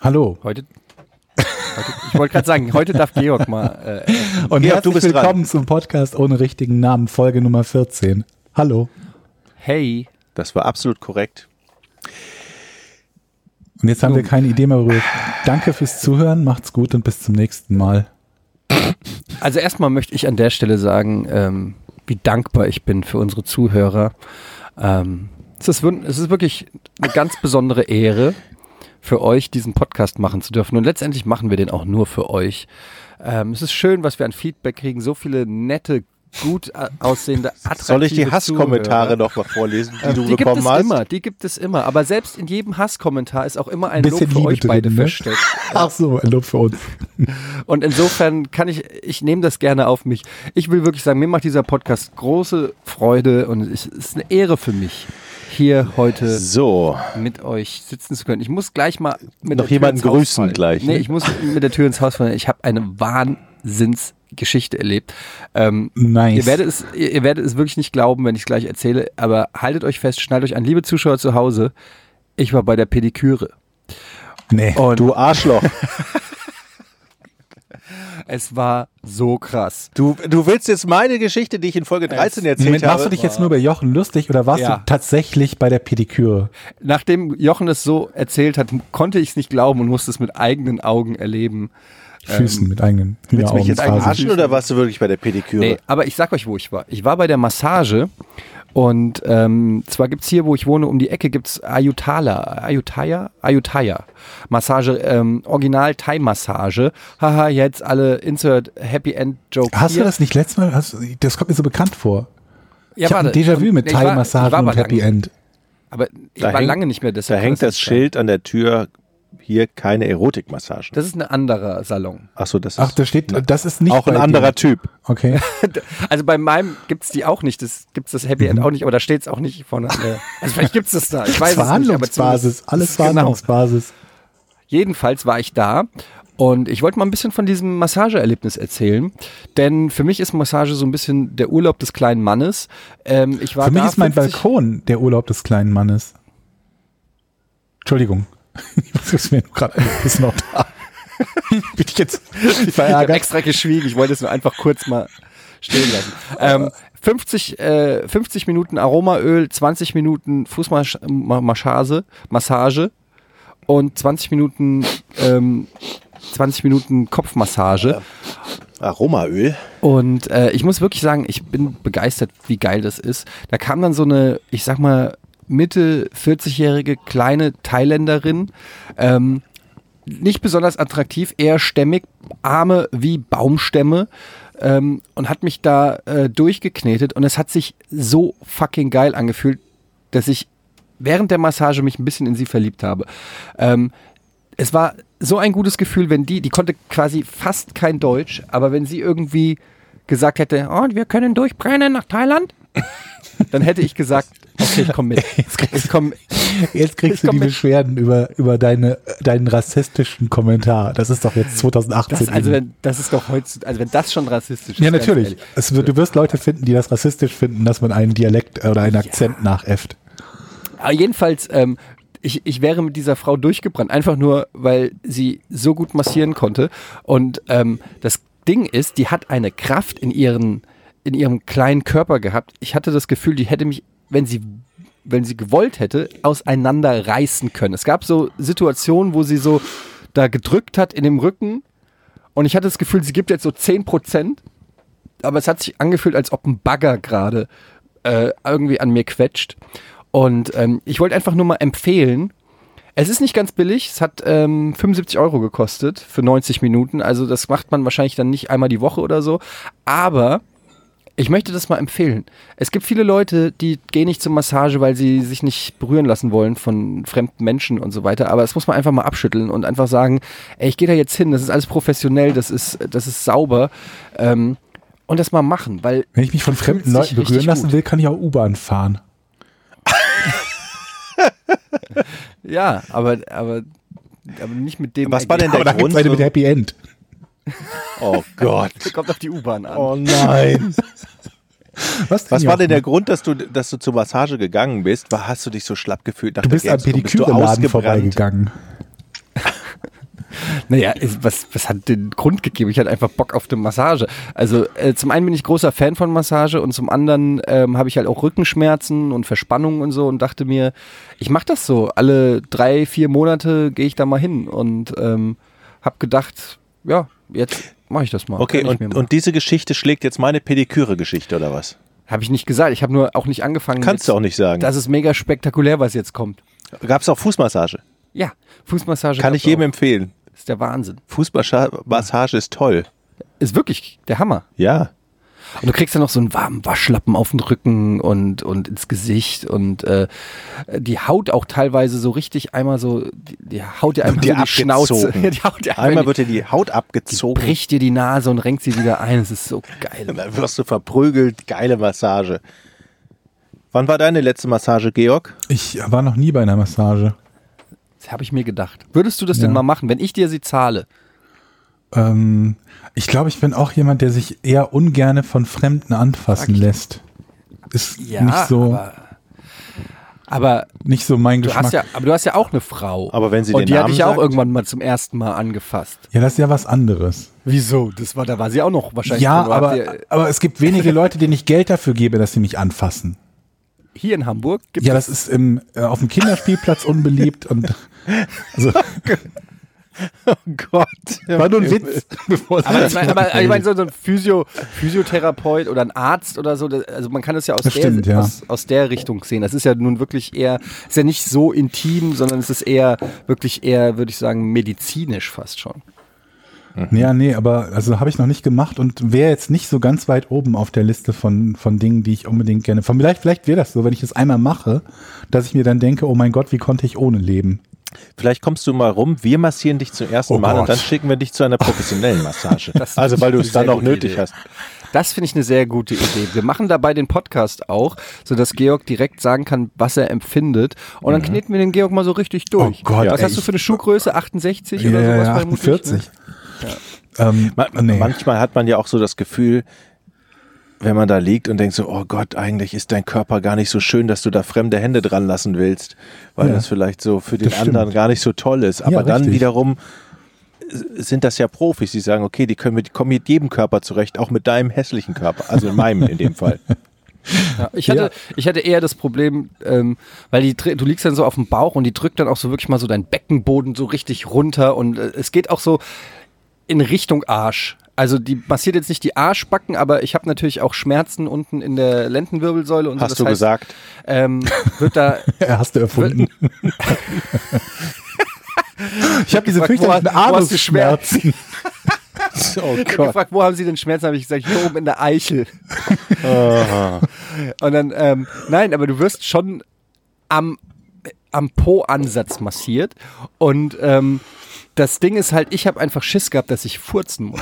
Hallo. Ich wollte gerade sagen, heute darf Georg mal. Und Georg, herzlich willkommen dran. Zum Podcast ohne richtigen Namen, Folge Nummer 14. Hallo. Hey. Das war absolut korrekt. Und jetzt haben wir keine Idee mehr berührt. Danke fürs Zuhören, macht's gut und bis zum nächsten Mal. Also erstmal möchte ich an der Stelle sagen, wie dankbar ich bin für unsere Zuhörer. Es ist wirklich eine ganz besondere Ehre, für euch diesen Podcast machen zu dürfen. Und letztendlich machen wir den auch nur für euch. Es ist schön, was wir an Feedback kriegen. So viele nette, gut aussehende, attraktive Zuhörer. Soll ich die Hasskommentare noch mal vorlesen, die du bekommen hast? Die gibt es immer. Aber selbst in jedem Hasskommentar ist auch immer ein Lob für euch beide versteckt. Ach so, ein Lob für uns. Und insofern kann ich nehme das gerne auf mich. Ich will wirklich sagen, mir macht dieser Podcast große Freude und es ist eine Ehre für mich, hier heute mit euch sitzen zu können. Ich muss gleich mal mit noch der jemanden Tür ins grüßen Haus fallen. Gleich. Ne? Nee, ich muss mit der Tür ins Haus fallen. Ich habe eine Wahnsinnsgeschichte erlebt. Nice. Ihr werdet es wirklich nicht glauben, wenn ich es gleich erzähle, aber haltet euch fest, schnallt euch an, liebe Zuschauer zu Hause. Ich war bei der Pediküre. Nee, und du Arschloch. Es war so krass. Du willst jetzt meine Geschichte, die ich in Folge 13 erzählt habe. Machst du dich jetzt nur bei Jochen lustig oder warst du tatsächlich bei der Pediküre? Nachdem Jochen es so erzählt hat, konnte ich es nicht glauben und musste es mit eigenen Augen erleben. Füßen, mit eigenen Hühneraugen. Willst du mich jetzt verarschen oder warst du wirklich bei der Pediküre? Nee, aber ich sag euch, wo ich war. Ich war bei der Massage und zwar gibt's hier, wo ich wohne, um die Ecke gibt's Ayutthaya Massage, Original Thai Massage. Haha, jetzt alle Insert Happy End Joke. Hast du das nicht letztes Mal? Das kommt mir so bekannt vor. Ja, ich habe ein Déjà-vu mit Thai Massage und Happy End. Aber ich war lange nicht mehr. Da hängt das Schild an der Tür. Hier keine Erotikmassagen. Das ist ein anderer Salon. Achso, das ist. Ach, da steht, das ist nicht auch ein anderer Typ. Okay. Also bei meinem gibt's die auch nicht. Das gibt's das Happy End auch nicht, aber da steht's auch nicht vorne. Also vielleicht gibt's das da. Ich weiß es nicht, aber alles Verhandlungsbasis. Genau. Jedenfalls war ich da und ich wollte mal ein bisschen von diesem Massageerlebnis erzählen, denn für mich ist Massage so ein bisschen der Urlaub des kleinen Mannes. Ich war für mich da ist mein Balkon der Urlaub des kleinen Mannes. Entschuldigung. Ich muss mir gerade ein bisschen noch da. Bin ich jetzt verärgert? Ich habe extra geschwiegen, ich wollte es nur einfach kurz mal stehen lassen. 50 Minuten Aromaöl, 20 Minuten Fußmassage und 20 Minuten Kopfmassage. Aromaöl. Und ich muss wirklich sagen, ich bin begeistert, wie geil das ist. Da kam dann so eine, ich sag mal, Mitte 40-jährige kleine Thailänderin, nicht besonders attraktiv, eher stämmig, Arme wie Baumstämme und hat mich da durchgeknetet und es hat sich so fucking geil angefühlt, dass ich während der Massage mich ein bisschen in sie verliebt habe. Es war so ein gutes Gefühl, wenn die konnte quasi fast kein Deutsch, aber wenn sie irgendwie gesagt hätte, oh, wir können durchbrennen nach Thailand, dann hätte ich gesagt, okay, ich komme mit. Jetzt kriegst du die Beschwerden über deinen rassistischen Kommentar. Das ist doch jetzt 2018. Wenn das schon rassistisch ist. Ja, natürlich. Du wirst Leute finden, die das rassistisch finden, dass man einen Dialekt oder einen Akzent nachäfft. Aber jedenfalls, ich wäre mit dieser Frau durchgebrannt. Einfach nur, weil sie so gut massieren konnte. Und das Ding ist, die hat eine Kraft in ihrem kleinen Körper gehabt. Ich hatte das Gefühl, die hätte mich, wenn sie gewollt hätte, auseinanderreißen können. Es gab so Situationen, wo sie so da gedrückt hat in dem Rücken und ich hatte das Gefühl, sie gibt jetzt so 10%, aber es hat sich angefühlt, als ob ein Bagger gerade irgendwie an mir quetscht. Und ich wollte einfach nur mal empfehlen, es ist nicht ganz billig, es hat 75 € gekostet für 90 Minuten, also das macht man wahrscheinlich dann nicht einmal die Woche oder so, aber ich möchte das mal empfehlen. Es gibt viele Leute, die gehen nicht zur Massage, weil sie sich nicht berühren lassen wollen von fremden Menschen und so weiter. Aber das muss man einfach mal abschütteln und einfach sagen, ey, ich gehe da jetzt hin, das ist alles professionell, das ist sauber. Und das mal machen, weil... Wenn ich mich von fremden Leuten berühren lassen will, kann ich auch U-Bahn fahren. Ja, aber nicht mit dem... Was war denn der Grund? Mit Happy End. Oh Gott. Kommt auf die U-Bahn an. Oh nein. Was war denn der Grund, dass du zur Massage gegangen bist? Hast du dich so schlapp gefühlt? Du bist am Pediküre-Laden vorbeigegangen. Naja, was hat den Grund gegeben? Ich hatte einfach Bock auf eine Massage. Also zum einen bin ich großer Fan von Massage und zum anderen habe ich halt auch Rückenschmerzen und Verspannungen und so und dachte mir, ich mache das so. Alle 3-4 Monate gehe ich da mal hin und habe gedacht, ja, jetzt mache ich das mal. Okay, und diese Geschichte schlägt jetzt meine Pediküre-Geschichte oder was? Habe ich nicht gesagt. Ich habe nur auch nicht angefangen. Kannst du auch nicht sagen. Das ist mega spektakulär, was jetzt kommt. Gab es auch Fußmassage? Ja, Fußmassage. Kann ich jedem empfehlen. Das ist der Wahnsinn. Fußmassage ist toll. Ist wirklich der Hammer. Ja. Und du kriegst dann noch so einen warmen Waschlappen auf den Rücken und ins Gesicht und die Haut auch teilweise so richtig einmal so, die haut dir einmal die so die Schnauze. Die haut dir einmal wird dir die Haut abgezogen. Die bricht dir die Nase und renkt sie wieder ein. Es ist so geil. Und dann wirst du verprügelt. Geile Massage. Wann war deine letzte Massage, Georg? Ich war noch nie bei einer Massage. Das habe ich mir gedacht. Würdest du das denn mal machen, wenn ich dir sie zahle? Ich glaube, ich bin auch jemand, der sich eher ungerne von Fremden anfassen lässt. Ist ja, nicht so. Aber nicht so mein Geschmack. Aber du hast ja auch eine Frau. Aber wenn sie den Namen sagt. Und die hat dich ja auch irgendwann mal zum ersten Mal angefasst. Ja, das ist ja was anderes. Wieso? Da war sie auch noch wahrscheinlich. Ja, aber es gibt wenige Leute, denen ich Geld dafür gebe, dass sie mich anfassen. Hier in Hamburg gibt es. Ja, das ist auf dem Kinderspielplatz unbeliebt und also. Oh Gott. War nur ein Witz. Aber ich meine, so ein Physiotherapeut oder ein Arzt oder so, also man kann das ja aus der Richtung sehen. Das ist ja nun wirklich eher, ist ja nicht so intim, sondern es ist eher, würde ich sagen, medizinisch fast schon. Mhm. Ja, nee, aber also habe ich noch nicht gemacht und wäre jetzt nicht so ganz weit oben auf der Liste von Dingen, die ich unbedingt gerne. Vielleicht wäre das so, wenn ich das einmal mache, dass ich mir dann denke, oh mein Gott, wie konnte ich ohne leben? Vielleicht kommst du mal rum, wir massieren dich zum ersten Mal und dann schicken wir dich zu einer professionellen Massage. Also weil du es dann auch nötig hast. Das finde ich eine sehr gute Idee. Wir machen dabei den Podcast auch, sodass Georg direkt sagen kann, was er empfindet. Und dann kneten wir den Georg mal so richtig durch. Oh Gott, was hast du für eine Schuhgröße? 68 oder sowas? 48. Ja. Manchmal hat man ja auch so das Gefühl, wenn man da liegt und denkt so, oh Gott, eigentlich ist dein Körper gar nicht so schön, dass du da fremde Hände dran lassen willst, weil das vielleicht so für den anderen gar nicht so toll ist. Aber ja, dann wiederum sind das ja Profis, die sagen, okay, die kommen mit jedem Körper zurecht, auch mit deinem hässlichen Körper, also meinem in dem Fall. Ja, ich hatte eher das Problem, weil du liegst dann so auf dem Bauch und die drückt dann auch so wirklich mal so deinen Beckenboden so richtig runter und es geht auch so in Richtung Arsch. Also die massiert jetzt nicht die Arschbacken, aber ich habe natürlich auch Schmerzen unten in der Lendenwirbelsäule. Und hast du gesagt? Wird da... Hast du erfunden. Ich habe diese fürchterlichen Anusschmerzen. Oh Gott. Ich habe gefragt, wo haben Sie denn Schmerzen? Habe ich gesagt, hier oben in der Eichel. Und dann, nein, aber du wirst schon am Po-Ansatz massiert und das Ding ist halt, ich habe einfach Schiss gehabt, dass ich furzen muss.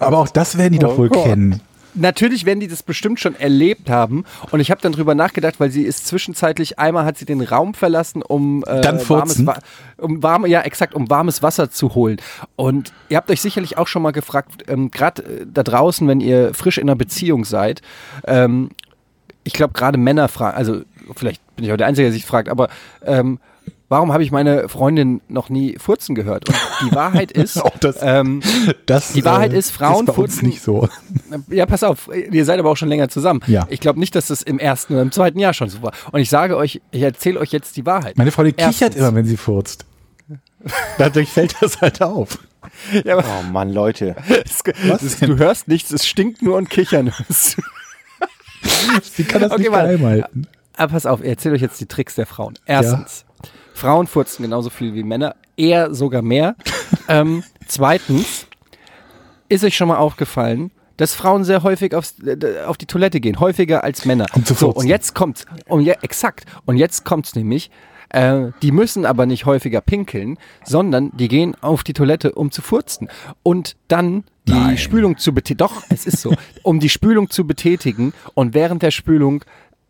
Aber auch das werden die doch wohl kennen. Natürlich werden die das bestimmt schon erlebt haben. Und ich habe dann drüber nachgedacht, weil sie ist zwischenzeitlich, einmal hat sie den Raum verlassen, um warmes Wasser zu holen. Und ihr habt euch sicherlich auch schon mal gefragt, gerade da draußen, wenn ihr frisch in einer Beziehung seid, ich glaube gerade Männer fragen, also vielleicht bin ich auch der Einzige, der sich fragt, aber warum habe ich meine Freundin noch nie furzen gehört? Und die Wahrheit ist, Frauen ist furzen nicht so. Ja, pass auf, ihr seid aber auch schon länger zusammen. Ja. Ich glaube nicht, dass das im ersten oder im zweiten Jahr schon so war. Und ich erzähle euch jetzt die Wahrheit. Meine Freundin kichert immer, wenn sie furzt. Dadurch fällt das halt auf. Ja, aber oh Mann, Leute. Du hörst nichts, es stinkt nur und kichern. Sie kann das nicht geheim halten. Aber pass auf, ich erzähle euch jetzt die Tricks der Frauen. Erstens. Ja. Frauen furzen genauso viel wie Männer, eher sogar mehr. Zweitens, ist euch schon mal aufgefallen, dass Frauen sehr häufig auf die Toilette gehen, häufiger als Männer. Um zu furzen. So, und jetzt kommt's. Und jetzt kommt's nämlich. Die müssen aber nicht häufiger pinkeln, sondern die gehen auf die Toilette, um zu furzen. Und dann die Spülung zu betätigen. Doch, es ist so. Um die Spülung zu betätigen und während der Spülung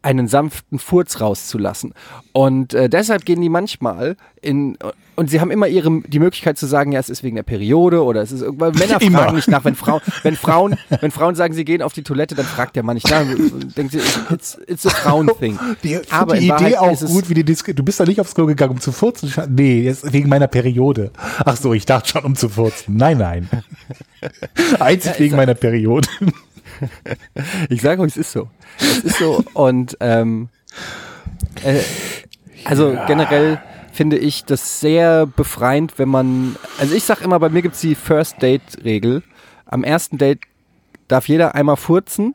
einen sanften Furz rauszulassen. Und deshalb gehen die manchmal in... Und sie haben immer die Möglichkeit zu sagen, ja, es ist wegen der Periode oder es ist irgendwann... Männer fragen nicht nach, wenn Frauen sagen, sie gehen auf die Toilette, dann fragt der Mann nicht nach. Und denkt sie, it's a Frauen-Thing. Aber die Idee auch gut, wie die du bist da nicht aufs Klo gegangen, um zu furzen? Nee, jetzt wegen meiner Periode. Ach so, ich dachte schon, um zu furzen. Nein. Einzig wegen meiner Periode. Ich sage euch, es ist so. Es ist so und generell finde ich das sehr befreiend, wenn man, also ich sag immer, bei mir gibt's die First-Date-Regel. Am ersten Date darf jeder einmal furzen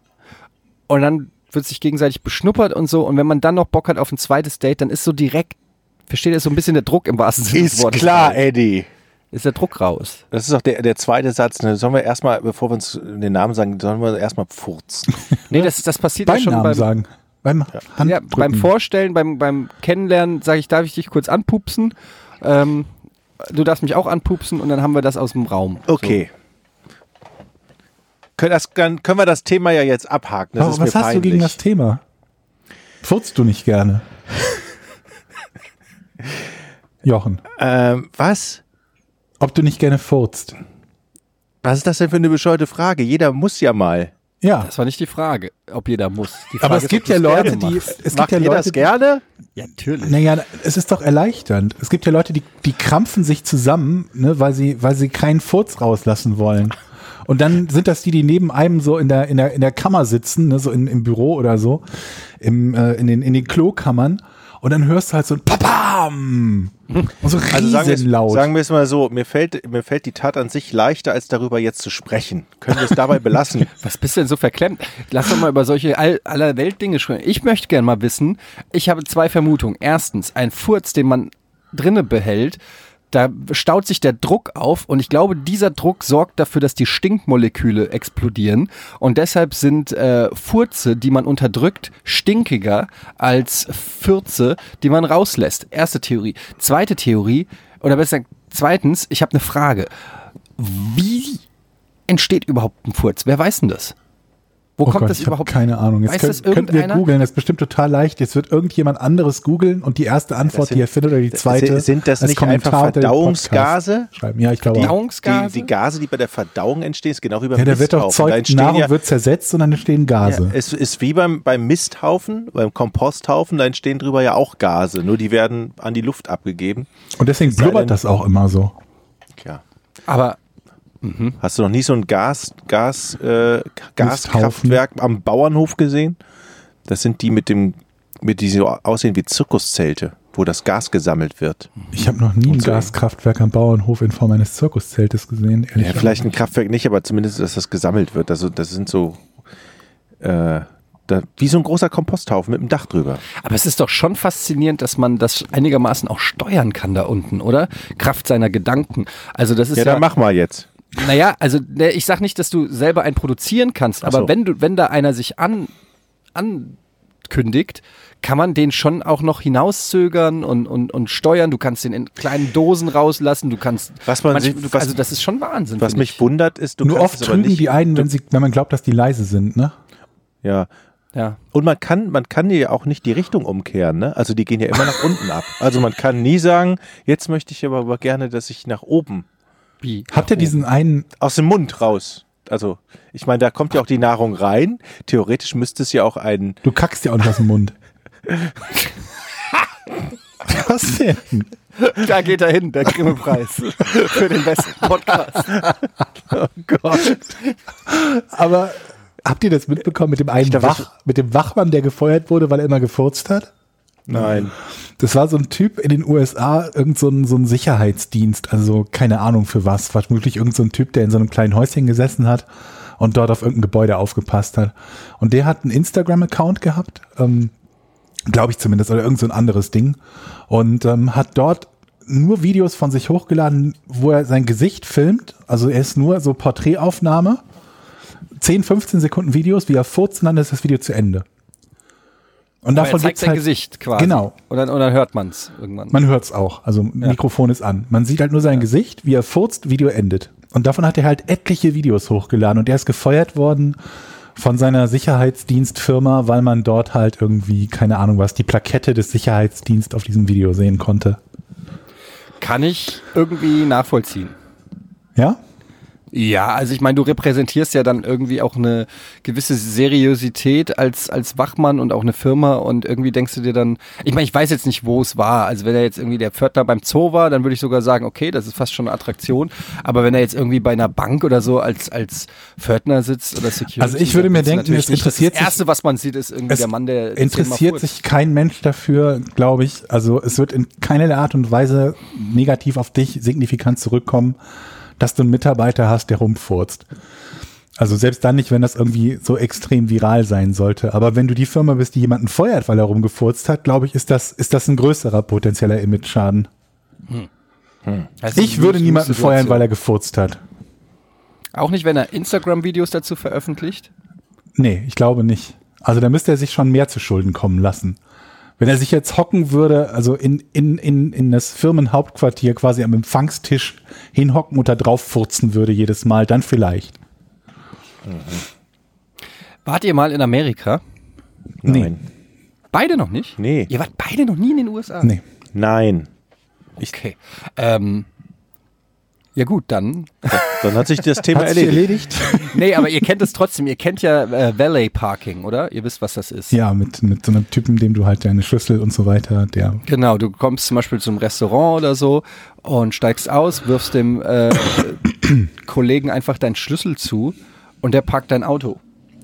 und dann wird sich gegenseitig beschnuppert und so, und wenn man dann noch Bock hat auf ein zweites Date, dann ist so direkt, versteht ihr, so ein bisschen der Druck im wahrsten Sinne des Wortes. Ist klar, Eddie. Ist der Druck raus. Das ist doch der zweite Satz. Ne? Sollen wir erstmal, bevor wir uns den Namen sagen, sollen wir erstmal furzen? Nee, das passiert ja schon beim Sagen. Beim Vorstellen, beim Kennenlernen sage ich, darf ich dich kurz anpupsen? Du darfst mich auch anpupsen und dann haben wir das aus dem Raum. Okay. So. Dann können wir das Thema ja jetzt abhaken. Aber was hast du gegen das Thema? Furzt du nicht gerne? Jochen. Was? Ob du nicht gerne furzt. Was ist das denn für eine bescheuerte Frage? Jeder muss ja mal. Ja. Das war nicht die Frage, ob jeder muss. Aber es gibt ja Leute, die... Macht ihr das gerne? Ja, natürlich. Naja, es ist doch erleichternd. Es gibt ja Leute, die krampfen sich zusammen, ne, weil sie keinen Furz rauslassen wollen. Und dann sind das die neben einem so in der Kammer sitzen, ne, so im Büro oder so, in den Klokammern. Und dann hörst du halt so ein Papam! Und so riesenlaut. Sagen wir es mal so, mir fällt die Tat an sich leichter, als darüber jetzt zu sprechen. Können wir es dabei belassen? Was bist du denn so verklemmt? Lass doch mal über solche aller Weltdinge sprechen. Ich möchte gerne mal wissen, ich habe zwei Vermutungen. Erstens, ein Furz, den man drinnen behält, da staut sich der Druck auf und ich glaube, dieser Druck sorgt dafür, dass die Stinkmoleküle explodieren und deshalb sind Furze, die man unterdrückt, stinkiger als Fürze, die man rauslässt. Erste Theorie. Zweite Theorie, oder besser gesagt, zweitens, ich habe eine Frage. Wie entsteht überhaupt ein Furz? Wer weiß denn das? Wo kommt das überhaupt? Keine Ahnung. Jetzt könnten wir googeln, das ist bestimmt total leicht. Jetzt wird irgendjemand anderes googeln und die erste Antwort, die er findet, oder die zweite. Sind das nicht einfach Verdauungsgase? Schreiben. Ja, ich glaube. Verdauungsgase? Die Gase, die bei der Verdauung entstehen, ist genau wie beim Misthaufen. Ja, da wird doch Nahrung wird zersetzt und dann entstehen Gase. Ja, es ist wie beim Misthaufen, beim Komposthaufen, da entstehen drüber ja auch Gase, nur die werden an die Luft abgegeben. Und deswegen blubbert das auch immer so. Tja. Aber... Mhm. Hast du noch nie so ein Gaskraftwerk am Bauernhof gesehen? Das sind die die so aussehen wie Zirkuszelte, wo das Gas gesammelt wird. Ich habe noch nie ein Gaskraftwerk am Bauernhof in Form eines Zirkuszeltes gesehen. Ja, vielleicht ein Kraftwerk nicht, aber zumindest, dass das gesammelt wird. Also das sind so wie so ein großer Komposthaufen mit einem Dach drüber. Aber es ist doch schon faszinierend, dass man das einigermaßen auch steuern kann da unten, oder? Kraft seiner Gedanken. Also das ist ja, dann mach mal jetzt. Naja, also ich sag nicht, dass du selber einen produzieren kannst, aber wenn da einer sich ankündigt, kann man den schon auch noch hinauszögern und steuern. Du kannst den in kleinen Dosen rauslassen, du kannst... also das ist schon Wahnsinn. Was mich wundert ist, nur oft trügen die einen, wenn man glaubt, dass die leise sind, ne? Ja. Ja. Und man kann ja auch nicht die Richtung umkehren, ne? Also die gehen ja immer nach unten ab. Also man kann nie sagen, jetzt möchte ich aber gerne, dass ich nach oben... Wie? Habt ihr diesen einen... Aus dem Mund raus. Also, ich meine, da kommt ja auch die Nahrung rein. Theoretisch müsste es ja auch einen... Du kackst ja auch aus dem Mund. Was denn? Da geht er hin, der Grimme-Preis. Für den besten Podcast. Oh Gott. Aber habt ihr das mitbekommen mit dem einen mit dem Wachmann, der gefeuert wurde, weil er immer gefurzt hat? Nein. Das war so ein Typ in den USA, irgend so ein Sicherheitsdienst, also keine Ahnung für was, vermutlich irgend so ein Typ, der in so einem kleinen Häuschen gesessen hat und dort auf irgendein Gebäude aufgepasst hat. Und der hat einen Instagram-Account gehabt, glaube ich zumindest, oder irgend so ein anderes Ding, und hat dort nur Videos von sich hochgeladen, wo er sein Gesicht filmt, also er ist nur so Porträtaufnahme, 10, 15 Sekunden Videos, wie er furzt, dann ist das Video zu Ende. Und davon zeigt sein Gesicht quasi. Genau. Oder hört man es irgendwann? Man hört es auch. Also Mikrofon ist an. Man sieht halt nur sein Gesicht, wie er furzt, Video endet. Und davon hat er halt etliche Videos hochgeladen. Und der ist gefeuert worden von seiner Sicherheitsdienstfirma, weil man dort halt irgendwie, keine Ahnung was, die Plakette des Sicherheitsdienstes auf diesem Video sehen konnte. Kann ich irgendwie nachvollziehen. Ja? Ja, also ich meine, du repräsentierst ja dann irgendwie auch eine gewisse Seriosität als Wachmann und auch eine Firma und irgendwie denkst du dir dann, ich meine, ich weiß jetzt nicht, wo es war, also wenn er jetzt irgendwie der Pförtner beim Zoo war, dann würde ich sogar sagen, okay, das ist fast schon eine Attraktion, aber wenn er jetzt irgendwie bei einer Bank oder so als Pförtner sitzt oder Security. Also ich würde mir denken, es interessiert sich. Das Erste, was man sieht, ist irgendwie der Mann, der interessiert sich kein Mensch dafür, glaube ich, also es wird in keiner Art und Weise negativ auf dich signifikant zurückkommen, dass du einen Mitarbeiter hast, der rumfurzt. Also selbst dann nicht, wenn das irgendwie so extrem viral sein sollte. Aber wenn du die Firma bist, die jemanden feuert, weil er rumgefurzt hat, glaube ich, ist das ein größerer potenzieller Image-Schaden. Also ich würde niemanden feuern, weil er gefurzt hat. Auch nicht, wenn er Instagram-Videos dazu veröffentlicht? Nee, ich glaube nicht. Also da müsste er sich schon mehr zu Schulden kommen lassen. Wenn er sich jetzt hocken würde, also in das Firmenhauptquartier quasi am Empfangstisch hinhocken und da drauf furzen würde jedes Mal, dann vielleicht. Wart ihr mal in Amerika? Nein. Nee. Beide noch nicht? Nee. Ihr wart beide noch nie in den USA? Nee. Nein. Okay. Ja gut, dann. Dann hat sich das Thema erledigt. Nee, aber ihr kennt es trotzdem. Ihr kennt ja Valet Parking, oder? Ihr wisst, was das ist. Ja, mit so einem Typen, dem du halt deine Schlüssel und so weiter. Der genau, du kommst zum Beispiel zum Restaurant oder so und steigst aus, wirfst dem Kollegen einfach deinen Schlüssel zu und der parkt dein Auto.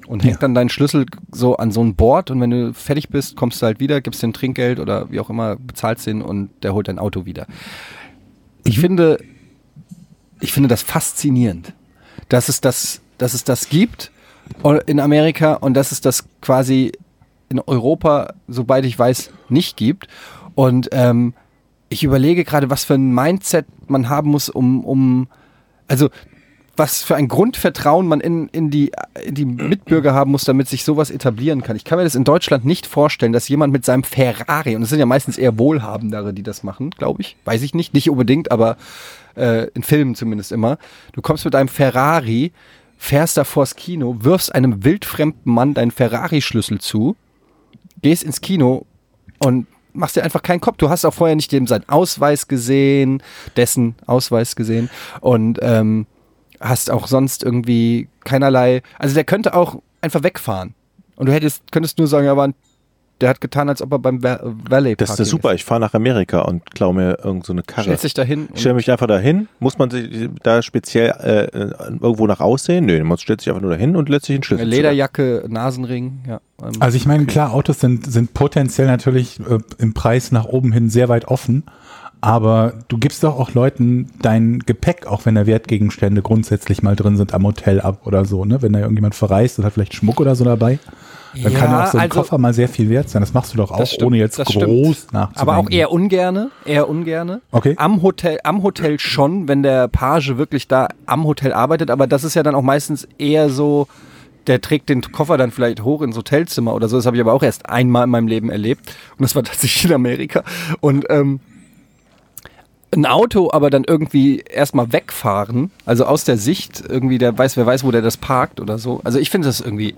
Und hängt dann deinen Schlüssel so an so ein Board und wenn du fertig bist, kommst du halt wieder, gibst dem Trinkgeld oder wie auch immer, bezahlst ihn und der holt dein Auto wieder. Ich finde das faszinierend, dass es das gibt in Amerika und dass es das quasi in Europa, soweit ich weiß, nicht gibt. Und ich überlege gerade, was für ein Mindset man haben muss, also was für ein Grundvertrauen man in die Mitbürger haben muss, damit sich sowas etablieren kann. Ich kann mir das in Deutschland nicht vorstellen, dass jemand mit seinem Ferrari, und es sind ja meistens eher Wohlhabendere, die das machen, glaube ich, weiß ich nicht unbedingt, aber in Filmen zumindest immer, du kommst mit deinem Ferrari, fährst da vors Kino, wirfst einem wildfremden Mann deinen Ferrari-Schlüssel zu, gehst ins Kino und machst dir einfach keinen Kopf. Du hast auch vorher nicht dessen Ausweis gesehen und hast auch sonst irgendwie keinerlei, also der könnte auch einfach wegfahren und du könntest nur sagen, der hat getan, als ob er beim Valet-Parking ist. Das ist super, ich fahre nach Amerika und klaue mir irgend so eine Karre. Stell mich einfach dahin. Muss man sich da speziell irgendwo nach aussehen? Nö, man stellt sich einfach nur dahin und lässt sich einen Schlüssel. Lederjacke, zurück. Nasenring. Ja. Also ich meine, klar, Autos sind potenziell natürlich im Preis nach oben hin sehr weit offen, aber du gibst doch auch Leuten dein Gepäck, auch wenn da Wertgegenstände grundsätzlich mal drin sind, am Hotel ab oder so, ne? Wenn da irgendjemand verreist und hat vielleicht Schmuck oder so dabei. Dann kann ja auch so ein Koffer mal sehr viel wert sein. Das machst du doch auch, ohne jetzt groß nachzudenken. Aber auch eher ungerne. Okay. Am Hotel schon, wenn der Page wirklich da am Hotel arbeitet. Aber das ist ja dann auch meistens eher so, der trägt den Koffer dann vielleicht hoch ins Hotelzimmer oder so. Das habe ich aber auch erst einmal in meinem Leben erlebt. Und das war tatsächlich in Amerika. Und ein Auto aber dann irgendwie erstmal wegfahren, also aus der Sicht irgendwie, wer weiß, wo der das parkt oder so. Also ich finde das irgendwie...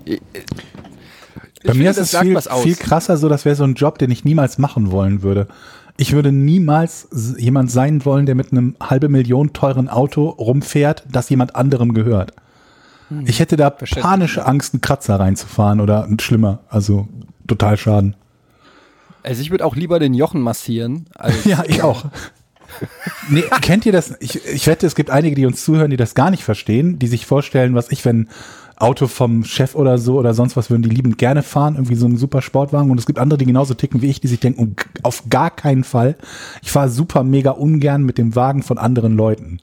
Bei mir ist es viel krasser so, das wäre so ein Job, den ich niemals machen wollen würde. Ich würde niemals jemand sein wollen, der mit einem 500.000 teuren Auto rumfährt, das jemand anderem gehört. Ich hätte da panische Angst, einen Kratzer reinzufahren oder schlimmer, also total Schaden. Also ich würde auch lieber den Jochen massieren. Ja, ich auch. Nee, kennt ihr das? Ich wette, es gibt einige, die uns zuhören, die das gar nicht verstehen, die sich vorstellen, wenn Auto vom Chef oder so oder sonst was, würden die liebend gerne fahren, irgendwie so einen super Sportwagen, und es gibt andere, die genauso ticken wie ich, die sich denken, auf gar keinen Fall, ich fahre super mega ungern mit dem Wagen von anderen Leuten.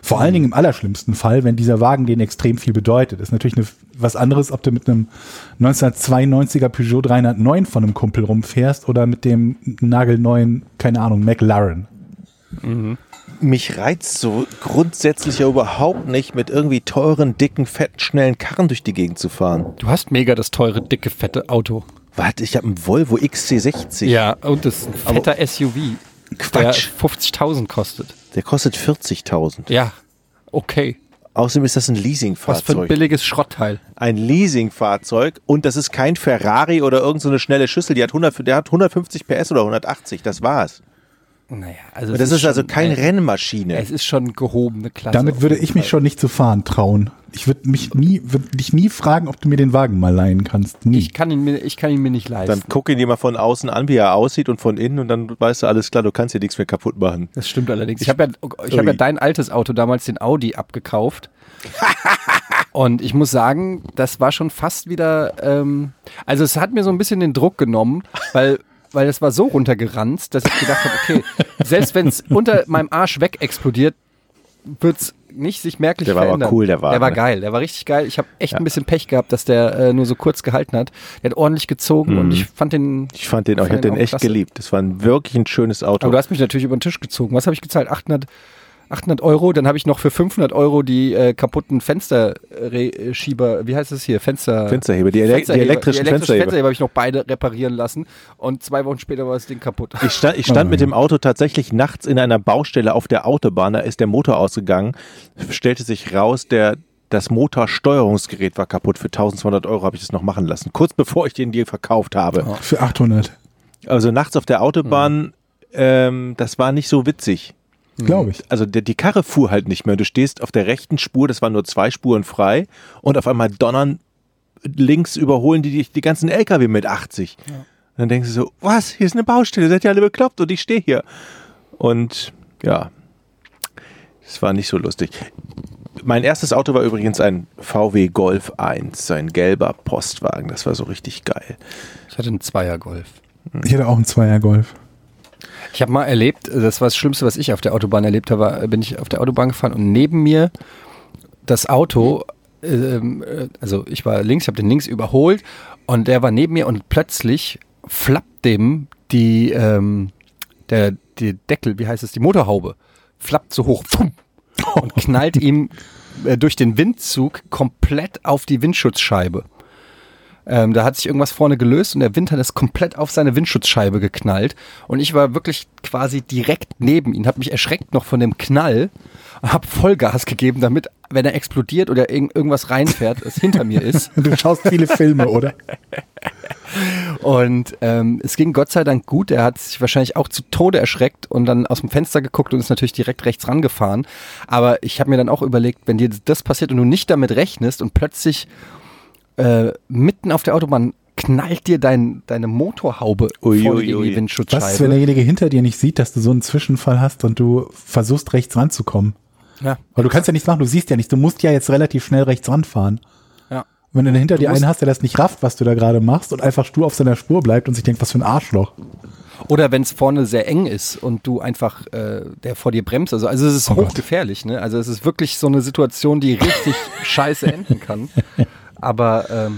Vor allen Dingen im allerschlimmsten Fall, wenn dieser Wagen denen extrem viel bedeutet. Ist natürlich was anderes, ob du mit einem 1992er Peugeot 309 von einem Kumpel rumfährst oder mit dem nagelneuen, keine Ahnung, McLaren. Mhm. Mich reizt so grundsätzlich ja überhaupt nicht, mit irgendwie teuren, dicken, fetten, schnellen Karren durch die Gegend zu fahren. Du hast mega das teure, dicke, fette Auto. Warte, ich habe einen Volvo XC60. Ja, und das ist ein fetter SUV. Quatsch. Der 50.000 kostet. Der kostet 40.000. Ja, okay. Außerdem ist das ein Leasingfahrzeug. Was für ein billiges Schrottteil. Ein Leasingfahrzeug, und das ist kein Ferrari oder irgend so eine schnelle Schüssel. Der hat 150 PS oder 180, das war's. Naja, also das ist also keine Rennmaschine. Es ist schon gehobene Klasse. Damit würde ich mich schon nicht zu fahren trauen. Ich würde dich nie fragen, ob du mir den Wagen mal leihen kannst. Nie. Ich kann ihn mir nicht leisten. Dann guck ihn dir mal von außen an, wie er aussieht, und von innen, und dann weißt du, alles klar, du kannst hier nichts mehr kaputt machen. Das stimmt allerdings. Ich hab ja dein altes Auto damals, den Audi, abgekauft. Und ich muss sagen, das war schon fast wieder, also es hat mir so ein bisschen den Druck genommen, weil das war so runtergeranzt, dass ich gedacht habe, okay, selbst wenn es unter meinem Arsch weg explodiert, wird es nicht sich merklich verändern. Der war aber cool, der Wagen. Der war geil, der war richtig geil. Ich habe echt ein bisschen Pech gehabt, dass der nur so kurz gehalten hat. Der hat ordentlich gezogen und ich fand den auch, ich habe den echt klasse geliebt. Das war wirklich ein schönes Auto. Aber du hast mich natürlich über den Tisch gezogen. Was habe ich gezahlt? 800 €, dann habe ich noch für 500 € die kaputten Fensterschieber, wie heißt das hier? Fensterheber, die elektrischen Fensterheber. Fensterheber habe ich noch beide reparieren lassen, und 2 Wochen später war das Ding kaputt. Ich stand mit dem Auto tatsächlich nachts in einer Baustelle auf der Autobahn, da ist der Motor ausgegangen, stellte sich raus, das Motorsteuerungsgerät war kaputt. Für 1200 € habe ich das noch machen lassen, kurz bevor ich den Deal verkauft habe. Oh, für 800. Also nachts auf der Autobahn, das war nicht so witzig. Glaube ich. Also die Karre fuhr halt nicht mehr. Du stehst auf der rechten Spur, das waren nur 2 Spuren frei, und auf einmal donnern links, überholen die dich die ganzen LKW mit 80. Ja. Und dann denkst du so, was, hier ist eine Baustelle, seid ihr alle bekloppt, und ich stehe hier. Und ja, das war nicht so lustig. Mein erstes Auto war übrigens ein VW Golf 1, so ein gelber Postwagen, das war so richtig geil. Ich hatte einen Zweier-Golf. Ich hatte auch einen Zweier-Golf. Ich habe mal erlebt, das war das Schlimmste, was ich auf der Autobahn erlebt habe, bin ich auf der Autobahn gefahren, und neben mir das Auto, also ich war links, ich habe den links überholt, und der war neben mir, und plötzlich flappt dem die Deckel, wie heißt es, die Motorhaube, flappt so hoch, pfumm, und knallt ihm durch den Windzug komplett auf die Windschutzscheibe. Da hat sich irgendwas vorne gelöst, und der Wind hat das komplett auf seine Windschutzscheibe geknallt, und ich war wirklich quasi direkt neben ihn, habe mich erschreckt noch von dem Knall, habe Vollgas gegeben, damit, wenn er explodiert oder irgendwas reinfährt, es hinter mir ist. Du schaust viele Filme, oder? Und es ging Gott sei Dank gut, er hat sich wahrscheinlich auch zu Tode erschreckt und dann aus dem Fenster geguckt und ist natürlich direkt rechts rangefahren, aber ich habe mir dann auch überlegt, wenn dir das passiert und du nicht damit rechnest und plötzlich mitten auf der Autobahn knallt dir deine Motorhaube voll in die Windschutzscheibe. Was ist, wenn derjenige hinter dir nicht sieht, dass du so einen Zwischenfall hast und du versuchst, rechts ranzukommen? Ja. Weil du kannst ja nichts machen, du siehst ja nichts. Du musst ja jetzt relativ schnell rechts ranfahren. Ja. Wenn du dann hinter dir einen hast, der das nicht rafft, was du da gerade machst, und einfach stur auf seiner Spur bleibt und sich denkt, was für ein Arschloch. Oder wenn es vorne sehr eng ist und du einfach, der vor dir bremst. Also es ist hochgefährlich, ne? Also es ist wirklich so eine Situation, die richtig scheiße enden kann. Aber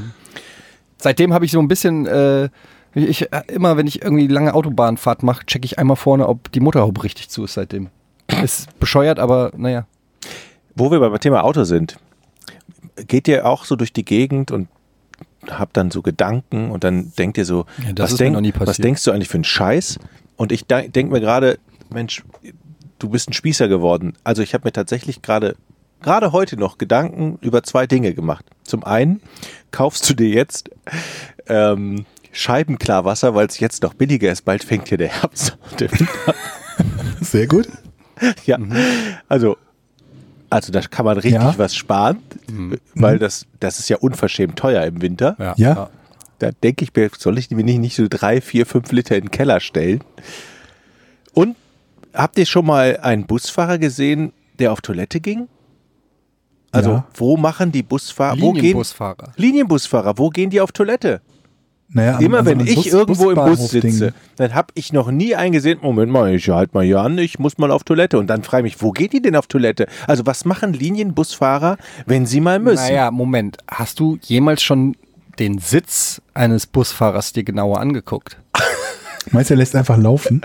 seitdem habe ich so ein bisschen, immer wenn ich irgendwie lange Autobahnfahrt mache, checke ich einmal vorne, ob die Motorhaube richtig zu ist seitdem. Ist bescheuert, aber naja. Wo wir beim Thema Auto sind, geht ihr auch so durch die Gegend und habt dann so Gedanken, und dann denkt ihr so, ja, was denkst du eigentlich für einen Scheiß? Und ich denke mir gerade, Mensch, du bist ein Spießer geworden. Also ich habe mir tatsächlich gerade heute noch Gedanken über 2 Dinge gemacht. Zum einen kaufst du dir jetzt Scheibenklarwasser, weil es jetzt noch billiger ist. Bald fängt hier der Herbst und der Winter. Sehr gut. Ja, also da kann man richtig was sparen, weil das ist ja unverschämt teuer im Winter. Ja. Da denke ich mir, soll ich mir nicht so 3, 4, 5 Liter in den Keller stellen? Und habt ihr schon mal einen Busfahrer gesehen, der auf Toilette ging? Also, wo machen die Busfahrer? Linienbusfahrer, wo gehen die auf Toilette? Naja, immer wenn ich irgendwo im Bus sitze, dann habe ich noch nie einen gesehen, Moment mal, ich halte mal hier an, ich muss mal auf Toilette. Und dann frage ich mich, wo geht die denn auf Toilette? Also, was machen Linienbusfahrer, wenn sie mal müssen? Naja, Moment, hast du jemals schon den Sitz eines Busfahrers dir genauer angeguckt? Meinst du, er lässt einfach laufen?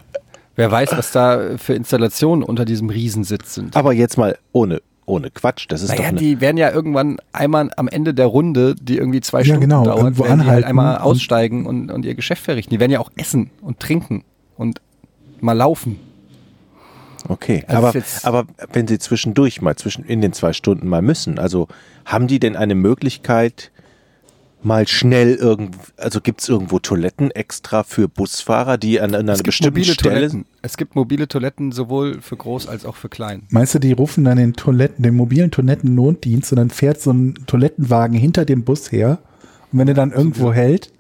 Wer weiß, was da für Installationen unter diesem Riesensitz sind. Aber jetzt mal ohne Quatsch, das ist doch die werden ja irgendwann einmal am Ende der Runde, die irgendwie 2 Stunden dauert, werden die halt einmal aussteigen und ihr Geschäft verrichten. Die werden ja auch essen und trinken und mal laufen. Okay, also aber wenn sie zwischendurch mal, in den 2 Stunden mal müssen, also haben die denn eine Möglichkeit, mal schnell irgendwo, also gibt es irgendwo Toiletten extra für Busfahrer, die an einer bestimmten Stelle sind? Es gibt mobile Toiletten, sowohl für groß als auch für klein. Meinst du, die rufen dann den mobilen Toiletten-Notdienst und dann fährt so ein Toilettenwagen hinter dem Bus her und wenn er dann irgendwo hält,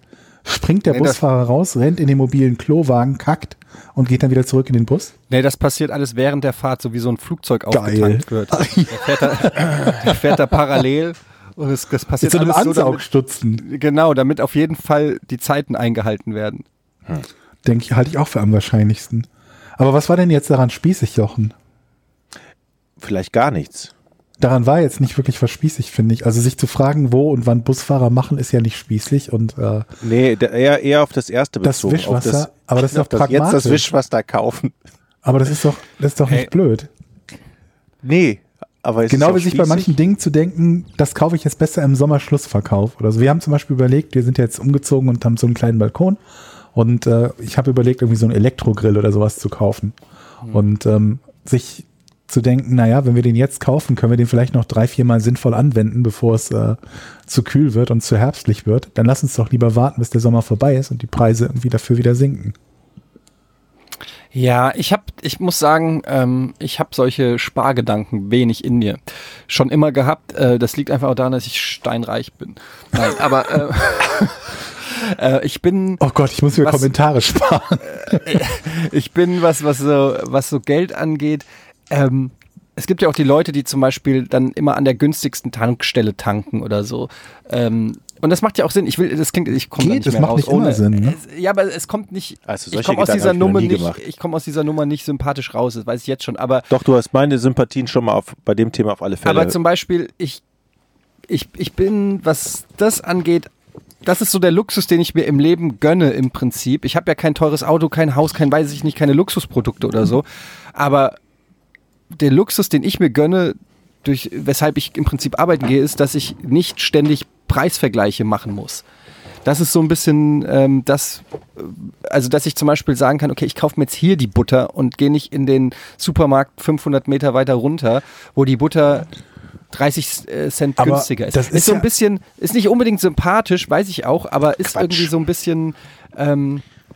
springt der Busfahrer raus, rennt in den mobilen Klowagen, kackt und geht dann wieder zurück in den Bus? Nee, das passiert alles während der Fahrt, so wie so ein Flugzeug aufgetankt wird. Der fährt da parallel. Und das passiert alles so, damit auf jeden Fall die Zeiten eingehalten werden. Hm. Halte ich auch für am wahrscheinlichsten. Aber was war denn jetzt daran spießig, Jochen? Vielleicht gar nichts. Daran war jetzt nicht wirklich was spießig, finde ich. Also sich zu fragen, wo und wann Busfahrer machen, ist ja nicht spießig. Und, eher auf das erste bezogen. Das Wischwasser, aber das ist doch pragmatisch. Jetzt das Wischwasser kaufen. Aber das ist doch nicht blöd. Nee. Aber genau wie sich bei manchen Dingen zu denken, das kaufe ich jetzt besser im Sommerschlussverkauf oder so. Wir haben zum Beispiel überlegt, wir sind jetzt umgezogen und haben so einen kleinen Balkon und ich habe überlegt, irgendwie so einen Elektrogrill oder sowas zu kaufen und sich zu denken, naja, wenn wir den jetzt kaufen, können wir den vielleicht noch 3-4 Mal sinnvoll anwenden, bevor es zu kühl wird und zu herbstlich wird. Dann lass uns doch lieber warten, bis der Sommer vorbei ist und die Preise irgendwie dafür wieder sinken. Ja, ich muss sagen, ich habe solche Spargedanken wenig in mir. Schon immer gehabt. Das liegt einfach auch daran, dass ich steinreich bin. Nein, aber ich bin. Oh Gott, ich muss mir Kommentare sparen. Ich bin was so Geld angeht. Es gibt ja auch die Leute, die zum Beispiel dann immer an der günstigsten Tankstelle tanken oder so. Und das macht ja auch Sinn. Ich komme da nicht mehr raus. Das macht nicht immer Sinn, ne? Ja, aber es kommt nicht. Also ich komme aus dieser Nummer nicht sympathisch raus. Das weiß ich jetzt schon. Aber doch, du hast meine Sympathien schon mal bei dem Thema auf alle Fälle. Aber zum Beispiel, ich bin, was das angeht, das ist so der Luxus, den ich mir im Leben gönne im Prinzip. Ich habe ja kein teures Auto, kein Haus, keine Luxusprodukte oder so. Aber der Luxus, den ich mir gönne, weshalb ich im Prinzip arbeiten gehe, ist, dass ich nicht ständig Preisvergleiche machen muss. Das ist so ein bisschen dass ich zum Beispiel sagen kann, okay, ich kaufe mir jetzt hier die Butter und gehe nicht in den Supermarkt 500 Meter weiter runter, wo die Butter 30 Cent günstiger ist. Das ist so ein bisschen, ist nicht unbedingt sympathisch, weiß ich auch, aber ist irgendwie so ein bisschen...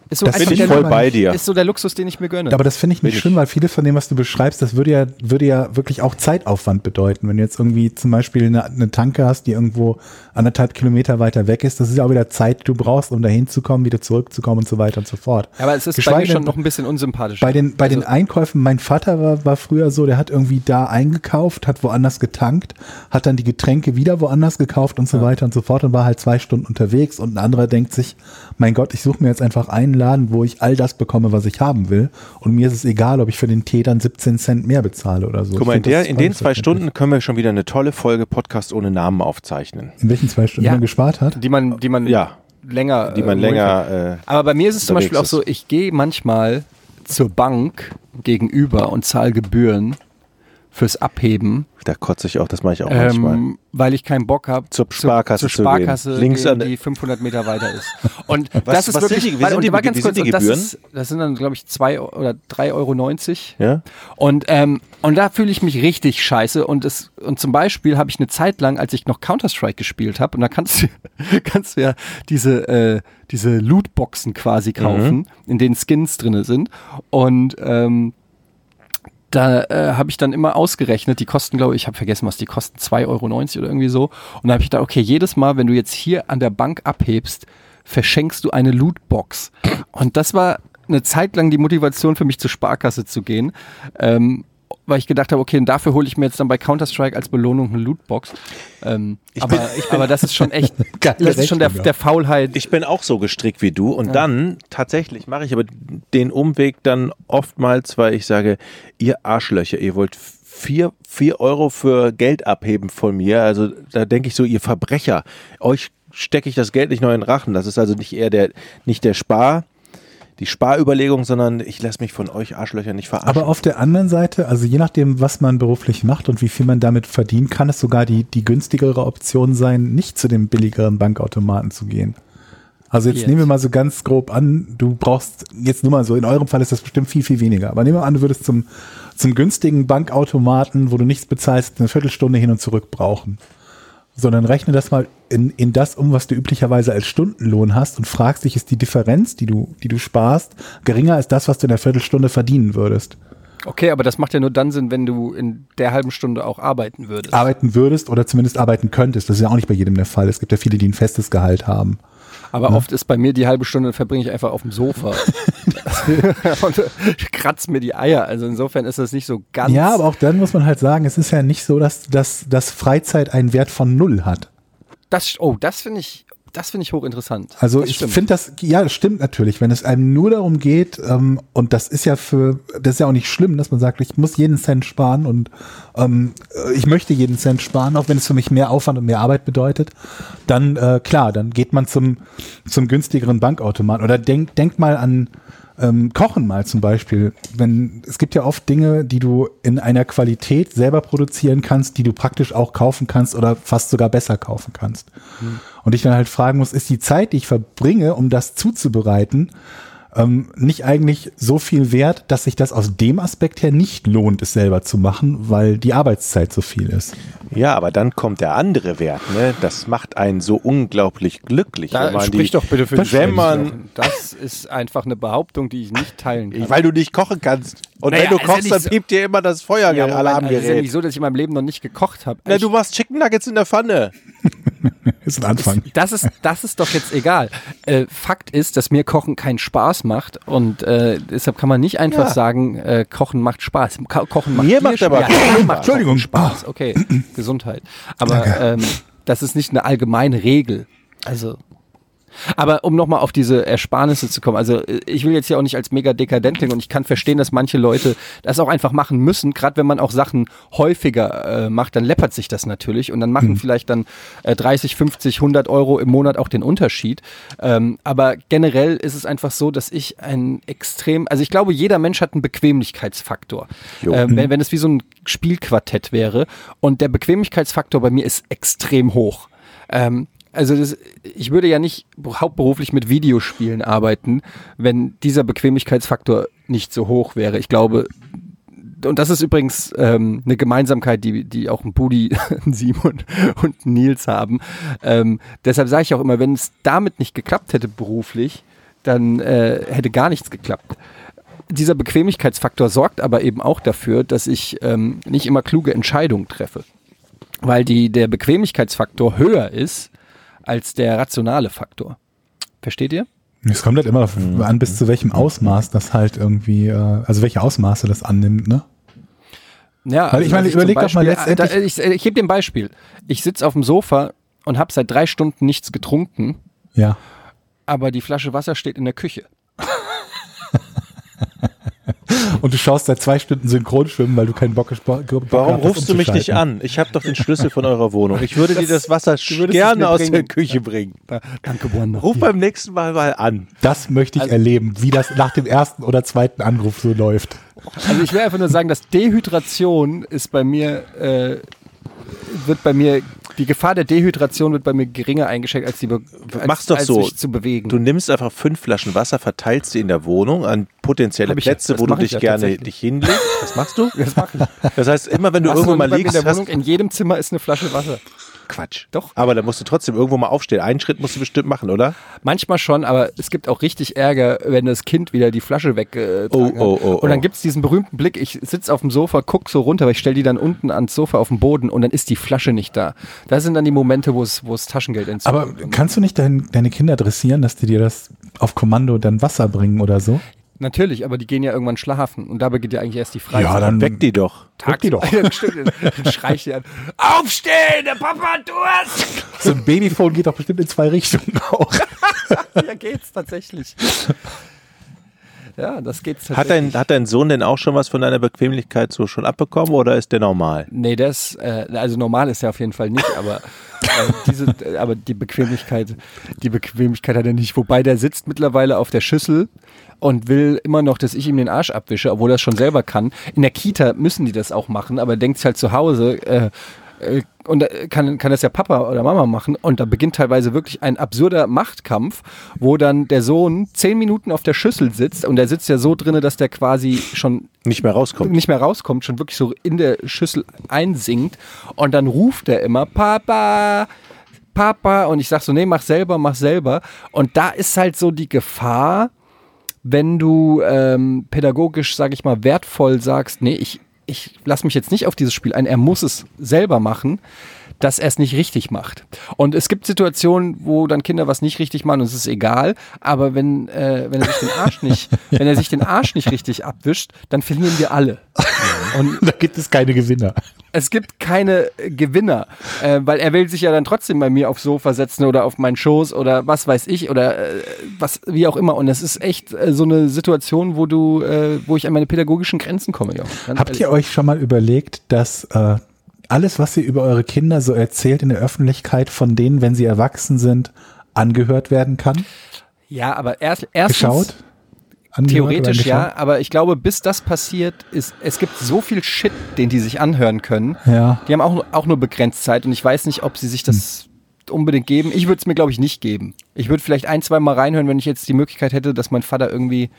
Ist so, das bin ich voll bei dir. Ist so der Luxus, den ich mir gönne. Aber das finde ich nicht schlimm, weil vieles von dem, was du beschreibst, das würde ja wirklich auch Zeitaufwand bedeuten. Wenn du jetzt irgendwie zum Beispiel eine Tanke hast, die irgendwo 1,5 Kilometer weiter weg ist, das ist ja auch wieder Zeit, die du brauchst, um da hinzukommen, wieder zurückzukommen und so weiter und so fort. Aber es ist bei mir schon noch ein bisschen unsympathisch. Bei den Einkäufen, mein Vater war früher so, der hat irgendwie da eingekauft, hat woanders getankt, hat dann die Getränke wieder woanders gekauft und so weiter und so fort und war halt 2 Stunden unterwegs und ein anderer denkt sich, mein Gott, ich suche mir jetzt einfach einen Laden, wo ich all das bekomme, was ich haben will und mir ist es egal, ob ich für den Tee dann 17 Cent mehr bezahle oder so. Guck mal, in den 2 Stunden können wir schon wieder eine tolle Folge Podcast ohne Namen aufzeichnen. In welchen 2 Stunden man gespart hat? Die man länger aber bei mir ist es zum Beispiel auch so, ich gehe manchmal zur Bank gegenüber und zahle Gebühren fürs Abheben. Da kotze ich auch, das mache ich auch manchmal. Weil ich keinen Bock habe, zur Sparkasse zu gehen, die 500 Meter weiter ist. Und das ist wirklich, sind die Gebühren? Das sind dann, glaube ich, 2 oder 3,90 Euro. Ja? Und da fühle ich mich richtig scheiße. Und zum Beispiel habe ich eine Zeit lang, als ich noch Counter-Strike gespielt habe, und da kannst du ja diese Lootboxen quasi kaufen, in denen Skins drin sind. Und da habe ich dann immer ausgerechnet, die kosten, glaube ich, ich habe vergessen, was die kosten, 2,90 Euro oder irgendwie so. Und da habe ich gedacht, okay, jedes Mal, wenn du jetzt hier an der Bank abhebst, verschenkst du eine Lootbox. Und das war eine Zeit lang die Motivation für mich, zur Sparkasse zu gehen, weil ich gedacht habe, okay, und dafür hole ich mir jetzt dann bei Counter-Strike als Belohnung eine Lootbox. Aber das ist schon echt, das ist schon der Faulheit. Ich bin auch so gestrickt wie du und dann tatsächlich mache ich aber den Umweg dann oftmals, weil ich sage, ihr Arschlöcher, ihr wollt 4 Euro für Geld abheben von mir. Also da denke ich so, ihr Verbrecher, euch stecke ich das Geld nicht neu in den Rachen. Das ist also nicht eher die Sparüberlegung, sondern ich lasse mich von euch Arschlöchern nicht verarschen. Aber auf der anderen Seite, also je nachdem, was man beruflich macht und wie viel man damit verdient, kann es sogar die günstigere Option sein, nicht zu dem billigeren Bankautomaten zu gehen. Also jetzt nehmen wir mal so ganz grob an, du brauchst jetzt nur mal so, in eurem Fall ist das bestimmt viel, viel weniger. Aber nehmen wir an, du würdest zum günstigen Bankautomaten, wo du nichts bezahlst, eine Viertelstunde hin und zurück brauchen. Sondern rechne das mal in das um, was du üblicherweise als Stundenlohn hast und fragst dich, ist die Differenz, die du sparst, geringer als das, was du in der Viertelstunde verdienen würdest. Okay, aber das macht ja nur dann Sinn, wenn du in der halben Stunde auch arbeiten würdest. Arbeiten würdest oder zumindest arbeiten könntest. Das ist ja auch nicht bei jedem der Fall. Es gibt ja viele, die ein festes Gehalt haben. Aber oft ist bei mir die halbe Stunde, verbringe ich einfach auf dem Sofa und kratze mir die Eier. Also insofern ist das nicht so ganz. Ja, aber auch dann muss man halt sagen, es ist ja nicht so, dass Freizeit einen Wert von 0 hat. Das finde ich hochinteressant. Also ich finde das, ja, das stimmt natürlich, wenn es einem nur darum geht, und das ist ja auch nicht schlimm, dass man sagt, ich muss jeden Cent sparen und ich möchte jeden Cent sparen, auch wenn es für mich mehr Aufwand und mehr Arbeit bedeutet, dann klar, dann geht man zum günstigeren Bankautomaten oder denkt mal an Kochen mal zum Beispiel. Es gibt ja oft Dinge, die du in einer Qualität selber produzieren kannst, die du praktisch auch kaufen kannst oder fast sogar besser kaufen kannst. Mhm. Und ich dann halt fragen muss, ist die Zeit, die ich verbringe, um das zuzubereiten, nicht eigentlich so viel wert, dass sich das aus dem Aspekt her nicht lohnt, es selber zu machen, weil die Arbeitszeit so viel ist. Ja, aber dann kommt der andere Wert, ne? Das macht einen so unglaublich glücklich. Sprich doch bitte für dich. Das ist einfach eine Behauptung, die ich nicht teilen kann. Weil du nicht kochen kannst. Und wenn du kochst, dann piept dir immer das Feueralarmgerät. Es ist ja nicht so, dass ich in meinem Leben noch nicht gekocht habe. Na, du machst Chicken Nuggets in der Pfanne. Ist ein Anfang. Das ist doch jetzt egal. Fakt ist, dass mir Kochen keinen Spaß macht und deshalb kann man nicht einfach sagen, Kochen macht Spaß. Kochen macht mir macht aber Entschuldigung, Spaß. Okay, Gesundheit. Aber das ist nicht eine allgemeine Regel. Also, aber um nochmal auf diese Ersparnisse zu kommen, also ich will jetzt hier auch nicht als mega dekadent klingen und ich kann verstehen, dass manche Leute das auch einfach machen müssen, gerade wenn man auch Sachen häufiger macht, dann läppert sich das natürlich und dann machen vielleicht dann 30, 50, 100 Euro im Monat auch den Unterschied, aber generell ist es einfach so, dass ich ich glaube, jeder Mensch hat einen Bequemlichkeitsfaktor, wenn es wie so ein Spielquartett wäre und der Bequemlichkeitsfaktor bei mir ist extrem hoch. Also ich würde ja nicht hauptberuflich mit Videospielen arbeiten, wenn dieser Bequemlichkeitsfaktor nicht so hoch wäre. Ich glaube, und das ist übrigens eine Gemeinsamkeit, die auch ein Budi, ein Simon und Nils haben. Deshalb sage ich auch immer, wenn es damit nicht geklappt hätte beruflich, dann hätte gar nichts geklappt. Dieser Bequemlichkeitsfaktor sorgt aber eben auch dafür, dass ich nicht immer kluge Entscheidungen treffe, weil der Bequemlichkeitsfaktor höher ist als der rationale Faktor. Versteht ihr? Es kommt halt immer darauf an, bis zu welchem Ausmaß das halt irgendwie, also welche Ausmaße das annimmt, ne? Ja, weil ich meine, überleg doch mal letztendlich. Ich gebe dir ein Beispiel. Ich sitze auf dem Sofa und habe seit 3 Stunden nichts getrunken. Ja. Aber die Flasche Wasser steht in der Küche. Und du schaust seit 2 Stunden Synchronschwimmen, weil du keinen Bock hast. Warum rufst du mich nicht an? Ich habe doch den Schlüssel von eurer Wohnung. Ich würde dir das Wasser gerne aus der Küche bringen. Danke, Bruno. Ruf beim nächsten Mal an. Das möchte ich erleben, wie das nach dem ersten oder zweiten Anruf so läuft. Also ich will einfach nur sagen, dass Dehydration ist bei mir, die Gefahr der Dehydration wird bei mir geringer eingeschränkt, als sich zu bewegen. Du nimmst einfach 5 Flaschen Wasser, verteilst sie in der Wohnung an potenzielle Plätze, wo du dich gerne hinlegst. Das machst du? Das mach ich. Das heißt, immer wenn du irgendwo mal liegst, in jedem Zimmer ist eine Flasche Wasser. Quatsch. Doch. Aber da musst du trotzdem irgendwo mal aufstehen. Einen Schritt musst du bestimmt machen, oder? Manchmal schon, aber es gibt auch richtig Ärger, wenn das Kind wieder die Flasche weggetragen hat. Und dann gibt es diesen berühmten Blick, ich sitze auf dem Sofa, gucke so runter, weil ich stelle die dann unten ans Sofa auf den Boden und dann ist die Flasche nicht da. Das sind dann die Momente, wo es Taschengeld entzieht. Aber kannst du nicht deine Kinder dressieren, dass die dir das auf Kommando dann Wasser bringen oder so? Natürlich, aber die gehen ja irgendwann schlafen und dabei geht ja eigentlich erst die Freizeit. Ja, dann weck die doch. Tag die doch. Dann schrei ich die an. Aufstehen, der Papa hat Durst! So ein Babyphone geht doch bestimmt in 2 Richtungen auch. Ja, geht's tatsächlich. Ja, das geht's tatsächlich. Hat dein Sohn denn auch schon was von deiner Bequemlichkeit so schon abbekommen oder ist der normal? Nee, also normal ist er auf jeden Fall nicht, aber... aber die Bequemlichkeit hat er nicht. Wobei der sitzt mittlerweile auf der Schüssel und will immer noch, dass ich ihm den Arsch abwische, obwohl er es schon selber kann. In der Kita müssen die das auch machen, aber er denkt sich halt zu Hause, Und kann das ja Papa oder Mama machen. Und da beginnt teilweise wirklich ein absurder Machtkampf, wo dann der Sohn 10 Minuten auf der Schüssel sitzt. Und der sitzt ja so drinne, dass der quasi schon nicht mehr rauskommt, schon wirklich so in der Schüssel einsinkt. Und dann ruft er immer, Papa. Und ich sag so, nee, mach selber. Und da ist halt so die Gefahr, wenn du pädagogisch, sag ich mal, wertvoll sagst, nee, ich lasse mich jetzt nicht auf dieses Spiel ein, er muss es selber machen, dass er es nicht richtig macht. Und es gibt Situationen, wo dann Kinder was nicht richtig machen und es ist egal, aber wenn er sich den Arsch nicht, ja. Wenn er sich den Arsch nicht richtig abwischt, dann verlieren wir alle. Und da gibt es keine Gewinner. Es gibt keine Gewinner, weil er will sich ja dann trotzdem bei mir aufs Sofa setzen oder auf meinen Schoß oder was weiß ich oder was, wie auch immer. Und es ist echt so eine Situation, wo ich an meine pädagogischen Grenzen komme. Ja. Habt ihr euch schon mal überlegt, dass alles, was ihr über eure Kinder so erzählt in der Öffentlichkeit, von denen, wenn sie erwachsen sind, angehört werden kann? Ja, aber erstens geschaut? Theoretisch ja, aber ich glaube, bis das passiert ist, es gibt so viel Shit, den die sich anhören können. Ja. Die haben auch nur begrenzt Zeit und ich weiß nicht, ob sie sich das unbedingt geben. Ich würde es mir, glaube ich, nicht geben. Ich würde vielleicht 1-2 Mal reinhören, wenn ich jetzt die Möglichkeit hätte, dass mein Vater irgendwie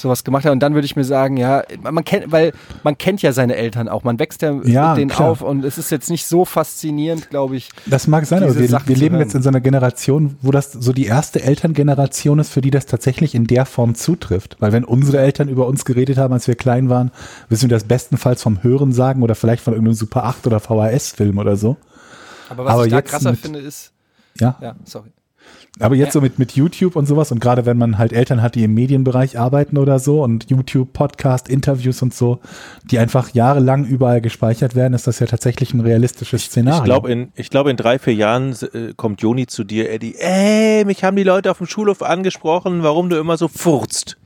sowas gemacht hat. Und dann würde ich mir sagen, ja, man kennt ja seine Eltern auch. Man wächst ja mit denen klar auf und es ist jetzt nicht so faszinierend, glaube ich. Das mag sein, aber wir leben jetzt in so einer Generation, wo das so die erste Elterngeneration ist, für die das tatsächlich in der Form zutrifft. Weil wenn unsere Eltern über uns geredet haben, als wir klein waren, wissen wir das bestenfalls vom Hören sagen oder vielleicht von irgendeinem Super 8 oder VHS-Film oder so. Aber was ich da krasser finde ist... Ja, sorry. Aber jetzt so mit YouTube und sowas und gerade wenn man halt Eltern hat, die im Medienbereich arbeiten oder so und YouTube, Podcast, Interviews und so, die einfach jahrelang überall gespeichert werden, ist das ja tatsächlich ein realistisches Szenario. Ich glaube in 3-4 Jahren kommt Joni zu dir, Eddie, ey, mich haben die Leute auf dem Schulhof angesprochen, warum du immer so furzt.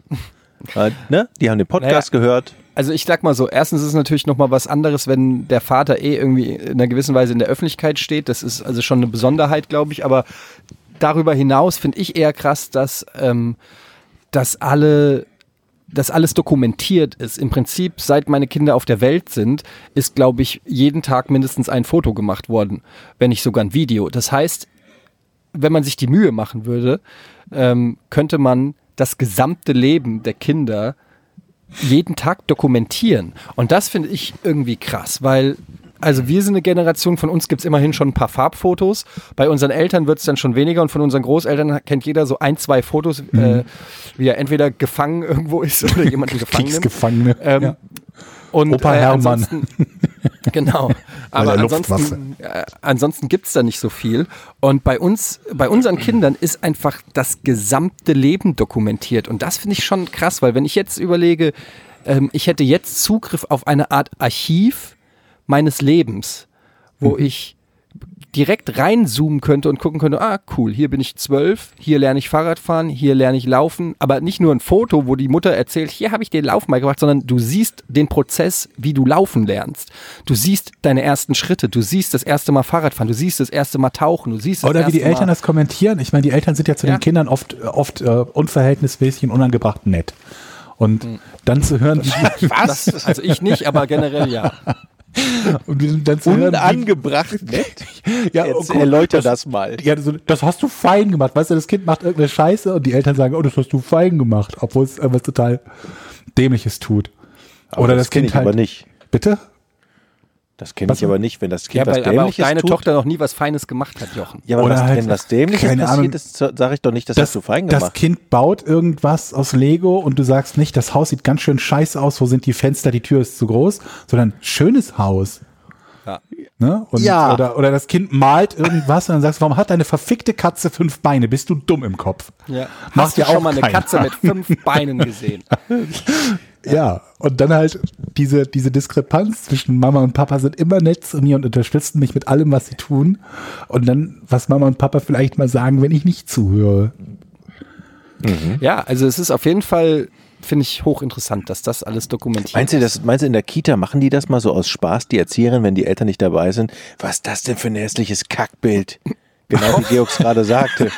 Ne? Die haben den Podcast gehört. Also ich sag mal so, erstens ist es natürlich nochmal was anderes, wenn der Vater irgendwie in einer gewissen Weise in der Öffentlichkeit steht. Das ist also schon eine Besonderheit, glaube ich, aber darüber hinaus finde ich eher krass, dass alles dokumentiert ist. Im Prinzip, seit meine Kinder auf der Welt sind, ist, glaube ich, jeden Tag mindestens ein Foto gemacht worden, wenn nicht sogar ein Video. Das heißt, wenn man sich die Mühe machen würde, könnte man das gesamte Leben der Kinder jeden Tag dokumentieren. Und das finde ich irgendwie krass, weil... Also wir sind eine Generation, von uns gibt es immerhin schon ein paar Farbfotos. Bei unseren Eltern wird es dann schon weniger und von unseren Großeltern kennt jeder so 1-2 Fotos, wie er entweder gefangen irgendwo ist oder jemanden gefangen nimmt. Kriegsgefangene. Ja. Und Opa Hermann. Genau. Aber ansonsten gibt es da nicht so viel. Und bei unseren Kindern ist einfach das gesamte Leben dokumentiert. Und das finde ich schon krass, weil wenn ich jetzt überlege, ich hätte jetzt Zugriff auf eine Art Archiv meines Lebens, wo ich direkt reinzoomen könnte und gucken könnte, ah cool, hier bin ich 12, hier lerne ich Fahrradfahren, hier lerne ich Laufen, aber nicht nur ein Foto, wo die Mutter erzählt, hier habe ich den Lauf mal gemacht, sondern du siehst den Prozess, wie du laufen lernst. Du siehst deine ersten Schritte, du siehst das erste Mal Fahrradfahren, du siehst das erste Mal Tauchen, du siehst das erste Mal... Oder wie die Eltern das kommentieren. Ich meine, die Eltern sind ja zu den Kindern oft unverhältnismäßig und unangebracht nett. Und dann zu hören... Was? Also ich nicht, aber generell ja. Und dann unangebracht nett? Ja, jetzt erläuter das mal. Ja, das hast du fein gemacht. Weißt du, das Kind macht irgendeine Scheiße und die Eltern sagen, oh, das hast du fein gemacht, obwohl es irgendwas total Dämliches tut. Aber oder das Kind halt. Aber nicht. Bitte? Das kenne ich aber nicht, wenn das Kind was Dämliches tut. Ja, weil deine Tochter noch nie was Feines gemacht hat, Jochen. Ja, aber oder halt, wenn was Dämliches passiert ist, sage ich doch nicht, das hast du fein gemacht. Das Kind baut irgendwas aus Lego und du sagst nicht, das Haus sieht ganz schön scheiße aus, wo sind die Fenster, die Tür ist zu groß, sondern schönes Haus. Ja. Ne? Und, ja. Oder das Kind malt irgendwas und dann sagst du, warum hat deine verfickte Katze 5 Beine? Bist du dumm im Kopf? Ja. Hast du schon mal eine Katze mit 5 Beinen gesehen? Ja, und dann halt diese Diskrepanz zwischen Mama und Papa sind immer nett zu mir und unterstützen mich mit allem, was sie tun. Und dann, was Mama und Papa vielleicht mal sagen, wenn ich nicht zuhöre. Mhm. Ja, also es ist auf jeden Fall, finde ich, hochinteressant, dass das alles dokumentiert ist. Meinst du, in der Kita machen die das mal so aus Spaß, die Erzieherin, wenn die Eltern nicht dabei sind? Was ist das denn für ein hässliches Kackbild? Genau wie Georgs gerade sagte.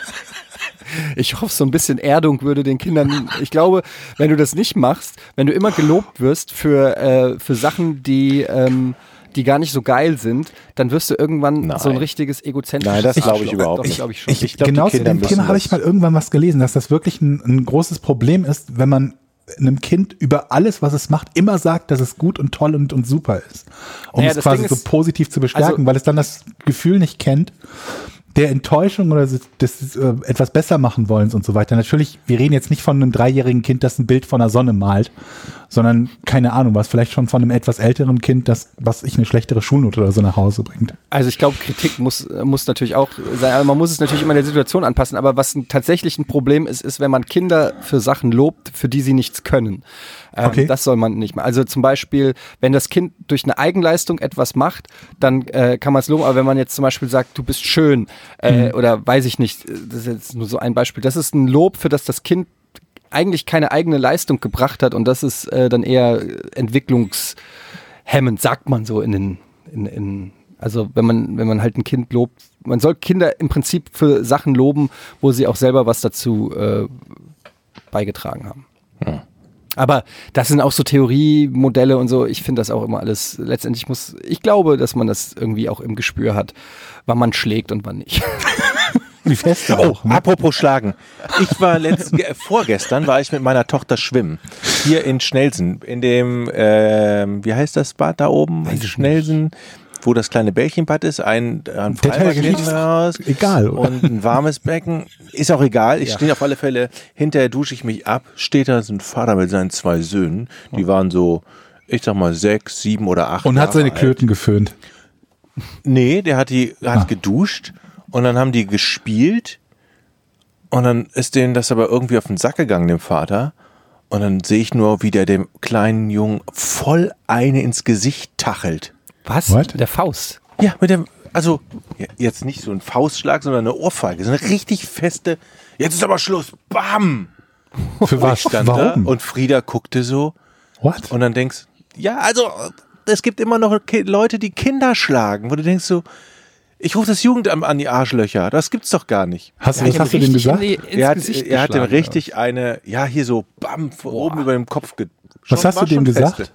Ich hoffe, so ein bisschen Erdung würde den Kindern, ich glaube, wenn du das nicht machst, wenn du immer gelobt wirst für Sachen, die die gar nicht so geil sind, dann wirst du irgendwann so ein richtiges egozentrisches... Nein, das glaube ich überhaupt nicht. Genau zu dem Thema habe ich mal irgendwann was gelesen, dass das wirklich ein großes Problem ist, wenn man einem Kind über alles, was es macht, immer sagt, dass es gut und toll und super ist. Um es quasi so positiv zu bestärken, weil es dann das Gefühl nicht kennt, der Enttäuschung oder des etwas besser machen wollens und so weiter. Natürlich, wir reden jetzt nicht von einem 3-jährigen Kind, das ein Bild von der Sonne malt, sondern, keine Ahnung, was vielleicht schon von einem etwas älteren Kind, was eine schlechtere Schulnote oder so nach Hause bringt. Also ich glaube, Kritik muss natürlich auch sein, aber man muss es natürlich immer der Situation anpassen, aber was tatsächlich ein Problem ist, wenn man Kinder für Sachen lobt, für die sie nichts können. Okay. Das soll man nicht machen. Also zum Beispiel, wenn das Kind durch eine Eigenleistung etwas macht, dann kann man es loben, aber wenn man jetzt zum Beispiel sagt, du bist schön, oder weiß ich nicht, das ist jetzt nur so ein Beispiel, das ist ein Lob, für das Kind eigentlich keine eigene Leistung gebracht hat, und das ist dann eher entwicklungshemmend, sagt man so also wenn man halt ein Kind lobt, man soll Kinder im Prinzip für Sachen loben, wo sie auch selber was dazu beigetragen haben. Ja. Aber das sind auch so Theoriemodelle und so. Ich finde das auch immer alles. Letztendlich ich glaube, dass man das irgendwie auch im Gespür hat, wann man schlägt und wann nicht. Wie fest auch. Ne? Apropos Schlagen. Ich war vorgestern war ich mit meiner Tochter schwimmen. Hier in Schnellsen. In dem, wie heißt das Bad da oben? In Schnellsen, wo das kleine Bällchenbad ist. Ein Freibadhaus. Egal. Oder? Und ein warmes Becken. Ist auch egal. Ich stehe auf alle Fälle. Hinterher dusche ich mich ab. Steht da so ein Vater mit seinen 2 Söhnen. Die waren so, ich sag mal, 6, 7 oder 8. Und hat seine Klöten geföhnt. Nee, der hat geduscht. Und dann haben die gespielt und dann ist denen das aber irgendwie auf den Sack gegangen, dem Vater. Und dann sehe ich nur, wie der dem kleinen Jungen voll eine ins Gesicht tachelt. Was? Mit der Faust? Ja, also jetzt nicht so ein Faustschlag, sondern eine Ohrfeige. So eine richtig feste, jetzt ist aber Schluss, bam! Für was? Stand da und Frieda guckte so. What? Und dann denkst du, ja, also es gibt immer noch Leute, die Kinder schlagen, wo du denkst so, ich rufe das Jugendamt an, die Arschlöcher. Das gibt's doch gar nicht. Hast du dem gesagt? Er hat dem richtig eine, hier so bam, oben über dem Kopf. Was hast du dem gesagt? Feste.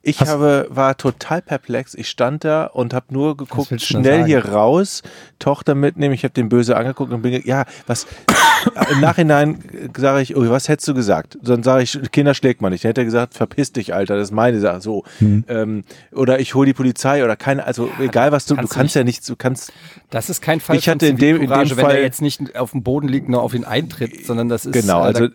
Ich war total perplex. Ich stand da und habe nur geguckt, schnell hier raus, Tochter mitnehmen. Ich habe den böse angeguckt und bin, im Nachhinein sage ich, was hättest du gesagt? Dann sage ich, Kinder schlägt man nicht. Dann hätte er gesagt, verpiss dich, Alter, das ist meine Sache. So. Oder ich hole die Polizei oder keine, also egal was du kannst. Das ist kein Fall. Ich hatte in dem Fall, wenn er jetzt nicht auf dem Boden liegt, nur auf ihn eintritt, sondern das ist. Genau, also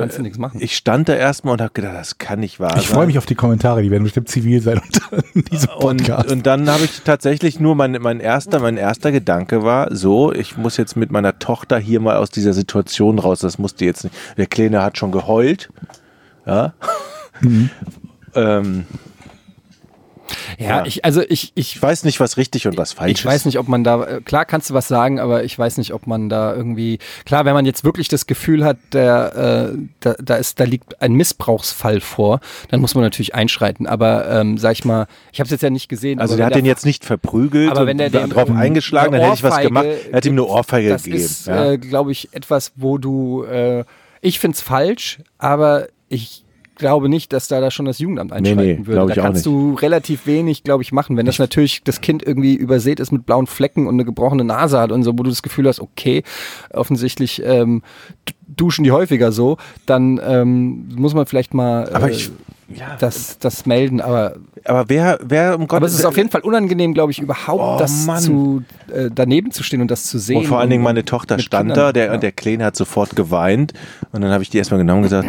kannst du nichts machen. Ich stand da erstmal und habe gedacht, das kann nicht wahr sein. Ich freue mich auf die Kommentare, die werden bestimmt zivil sein und diese Podcast. Und dann habe ich tatsächlich nur mein erster Gedanke war, so, ich muss jetzt mit meiner Tochter hier mal aus dieser Situation raus, das musste jetzt nicht. Der Kleine hat schon geheult. Ja. Mhm. Ich weiß nicht, was richtig und was falsch ist. Ich weiß nicht, ob man da, klar kannst du was sagen, aber ich weiß nicht, ob man da irgendwie, klar, wenn man jetzt wirklich das Gefühl hat, da liegt ein Missbrauchsfall vor, dann muss man natürlich einschreiten, aber sag ich mal, ich habe es jetzt ja nicht gesehen. Also der hat den jetzt nicht verprügelt, aber wenn der drauf eingeschlagen, dann hätte ich was gemacht, er hat ihm eine Ohrfeige gegeben. Das ist, glaube ich, etwas, wo du, ich finde es falsch, aber ich glaube nicht, dass da schon das Jugendamt einschreiten würde. Da kannst du relativ wenig, glaube ich, machen. Wenn das natürlich das Kind irgendwie übersät ist mit blauen Flecken und eine gebrochene Nase hat und so, wo du das Gefühl hast, okay, offensichtlich duschen die häufiger so, dann muss man vielleicht mal das melden. Aber wer um Gottes Willen... Aber es ist auf jeden Fall unangenehm, glaube ich, überhaupt daneben zu stehen und das zu sehen. Und vor allen Dingen meine Tochter stand da, der Kleine hat sofort geweint und dann habe ich die erstmal genommen und gesagt,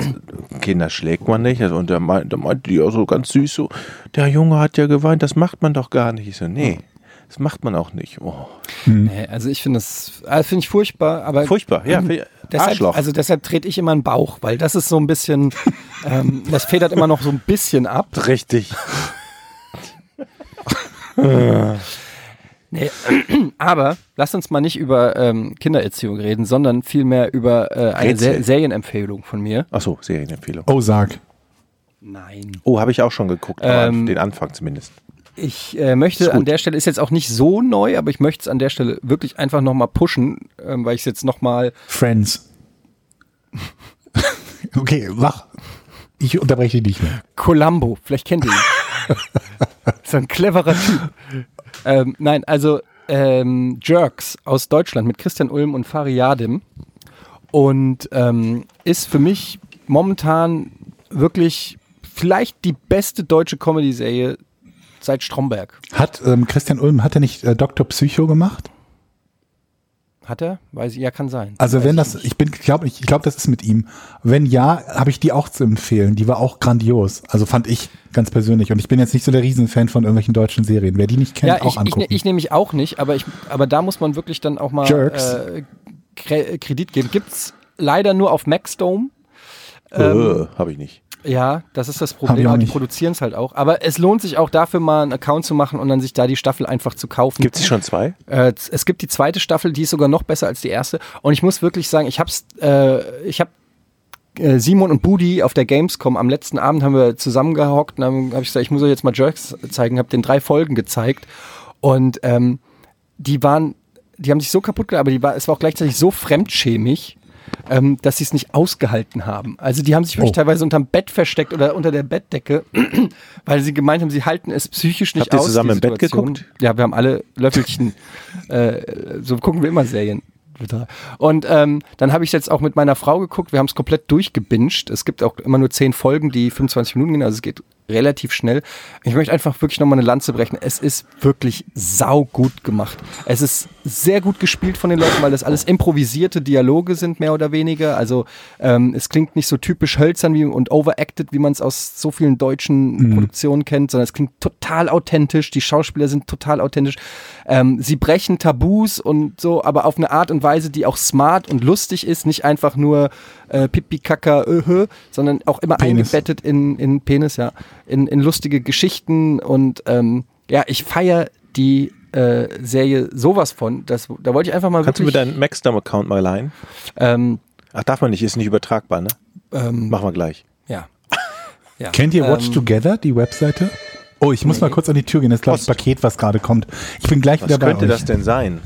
Kinder schlägt man nicht. Und da meinte die auch so ganz süß so, der Junge hat ja geweint, das macht man doch gar nicht. Ich so, nee. Das macht man auch nicht. Oh. Nee, also ich finde das finde ich furchtbar. Aber furchtbar, ja. Arschloch. Deshalb trete ich immer einen Bauch, weil das ist so ein bisschen, das federt immer noch so ein bisschen ab. Richtig. Nee, aber lasst uns mal nicht über Kindererziehung reden, sondern vielmehr über eine Serienempfehlung von mir. Ach so, Serienempfehlung. Oh, sag. Nein. Oh, habe ich auch schon geguckt, den Anfang zumindest. Ich möchte an der Stelle, ist jetzt auch nicht so neu, aber ich möchte es an der Stelle wirklich einfach nochmal pushen, weil ich es jetzt nochmal... Friends. Okay, mach. Ich unterbreche dich nicht mehr. Columbo, vielleicht kennt ihr ihn. So ein cleverer Typ. Nein, also Jerks aus Deutschland mit Christian Ulm und Fahri Jadim. Und ist für mich momentan wirklich vielleicht die beste deutsche Comedy-Serie seit Stromberg. Hat Christian Ulm, hat er nicht Dr. Psycho gemacht? Hat er? Weiß ich, ja, kann sein. Also wenn das, ich glaube, das ist mit ihm. Wenn ja, habe ich die auch zu empfehlen. Die war auch grandios. Also fand ich ganz persönlich. Und ich bin jetzt nicht so der Riesenfan von irgendwelchen deutschen Serien. Wer die nicht kennt, ja, auch angucken. Ich nehme mich auch nicht, aber da muss man wirklich dann auch mal Kredit geben. Gibt's leider nur auf Maxdome. Habe ich nicht. Ja, das ist das Problem, aber die produzieren es halt auch. Aber es lohnt sich auch dafür, mal einen Account zu machen und dann sich da die Staffel einfach zu kaufen. Gibt es schon zwei? Es gibt die zweite Staffel, die ist sogar noch besser als die erste. Und ich muss wirklich sagen, ich habe Simon und Budi auf der Gamescom am letzten Abend haben wir zusammengehockt und habe ich gesagt, ich muss euch jetzt mal Jerks zeigen, habe den 3 Folgen gezeigt. Und die haben sich so kaputt gemacht, aber es war auch gleichzeitig so fremdschämig, dass sie es nicht ausgehalten haben. Also die haben sich wirklich teilweise unterm Bett versteckt oder unter der Bettdecke, weil sie gemeint haben, sie halten es psychisch nicht aus. Habt ihr zusammen im Bett geguckt? Ja, wir haben alle Löffelchen, so gucken wir immer Serien. Und dann habe ich jetzt auch mit meiner Frau geguckt, wir haben es komplett durchgebinged. Es gibt auch immer nur 10 Folgen, die 25 Minuten gehen, also es geht relativ schnell. Ich möchte einfach wirklich nochmal eine Lanze brechen. Es ist wirklich saugut gemacht. Es ist sehr gut gespielt von den Leuten, weil das alles improvisierte Dialoge sind, mehr oder weniger. Also es klingt nicht so typisch hölzern und overacted, wie man es aus so vielen deutschen Produktionen kennt, sondern es klingt total authentisch. Die Schauspieler sind total authentisch. Sie brechen Tabus und so, aber auf eine Art und Weise, die auch smart und lustig ist. Nicht einfach nur Pipi, Kaka, sondern auch immer eingebettet in Penis, ja. In lustige Geschichten und ich feiere die Serie sowas von. Da wollte ich einfach mal. Kannst du mir deinen Maxdome-Account mal leihen? Darf man nicht, ist nicht übertragbar, ne? Machen wir gleich. Ja. Ja. Kennt ihr Watch Together, die Webseite? Oh, ich muss mal kurz an die Tür gehen, das ist, glaube ich, das Paket, was gerade kommt. Ich bin gleich wieder bei euch. Was könnte das denn sein?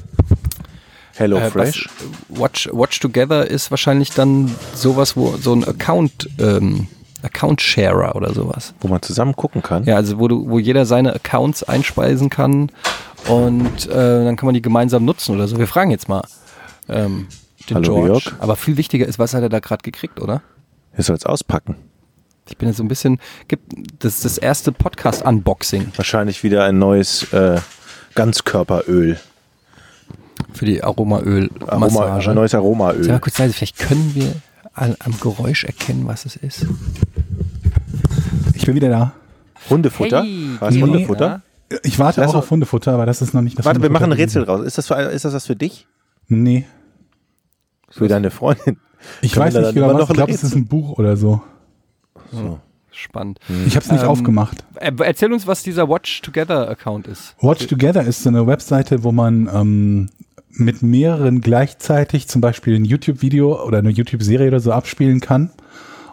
Hello Fresh? Watch Together ist wahrscheinlich dann sowas, wo so ein Account-Sharer oder sowas. Wo man zusammen gucken kann? Ja, also wo jeder seine Accounts einspeisen kann und dann kann man die gemeinsam nutzen oder so. Wir fragen jetzt mal den Hallo, George. Jörg. Aber viel wichtiger ist, was hat er da gerade gekriegt, oder? Er soll es auspacken. Ich bin jetzt so ein bisschen, das ist das erste Podcast-Unboxing. Wahrscheinlich wieder ein neues Ganzkörperöl. Für die Aromaölmassage. Ein neues Aromaöl. Sag mal kurz leise, vielleicht können wir am Geräusch erkennen, was es ist. Ich bin wieder da. Hundefutter? Hey, war das Hundefutter? Na? Ich warte auch auf Hundefutter, aber das ist noch nicht das. Warte, wir machen ein Rätsel raus. Ist das was für dich? Nee. Für deine Freundin? Ich weiß nicht genau was. Ich glaube, es ist ein Buch oder so. So. Spannend. Ich habe es nicht aufgemacht. Erzähl uns, was dieser Watch Together-Account ist. Watch Together ist so eine Webseite, wo man mit mehreren gleichzeitig zum Beispiel ein YouTube-Video oder eine YouTube-Serie oder so abspielen kann.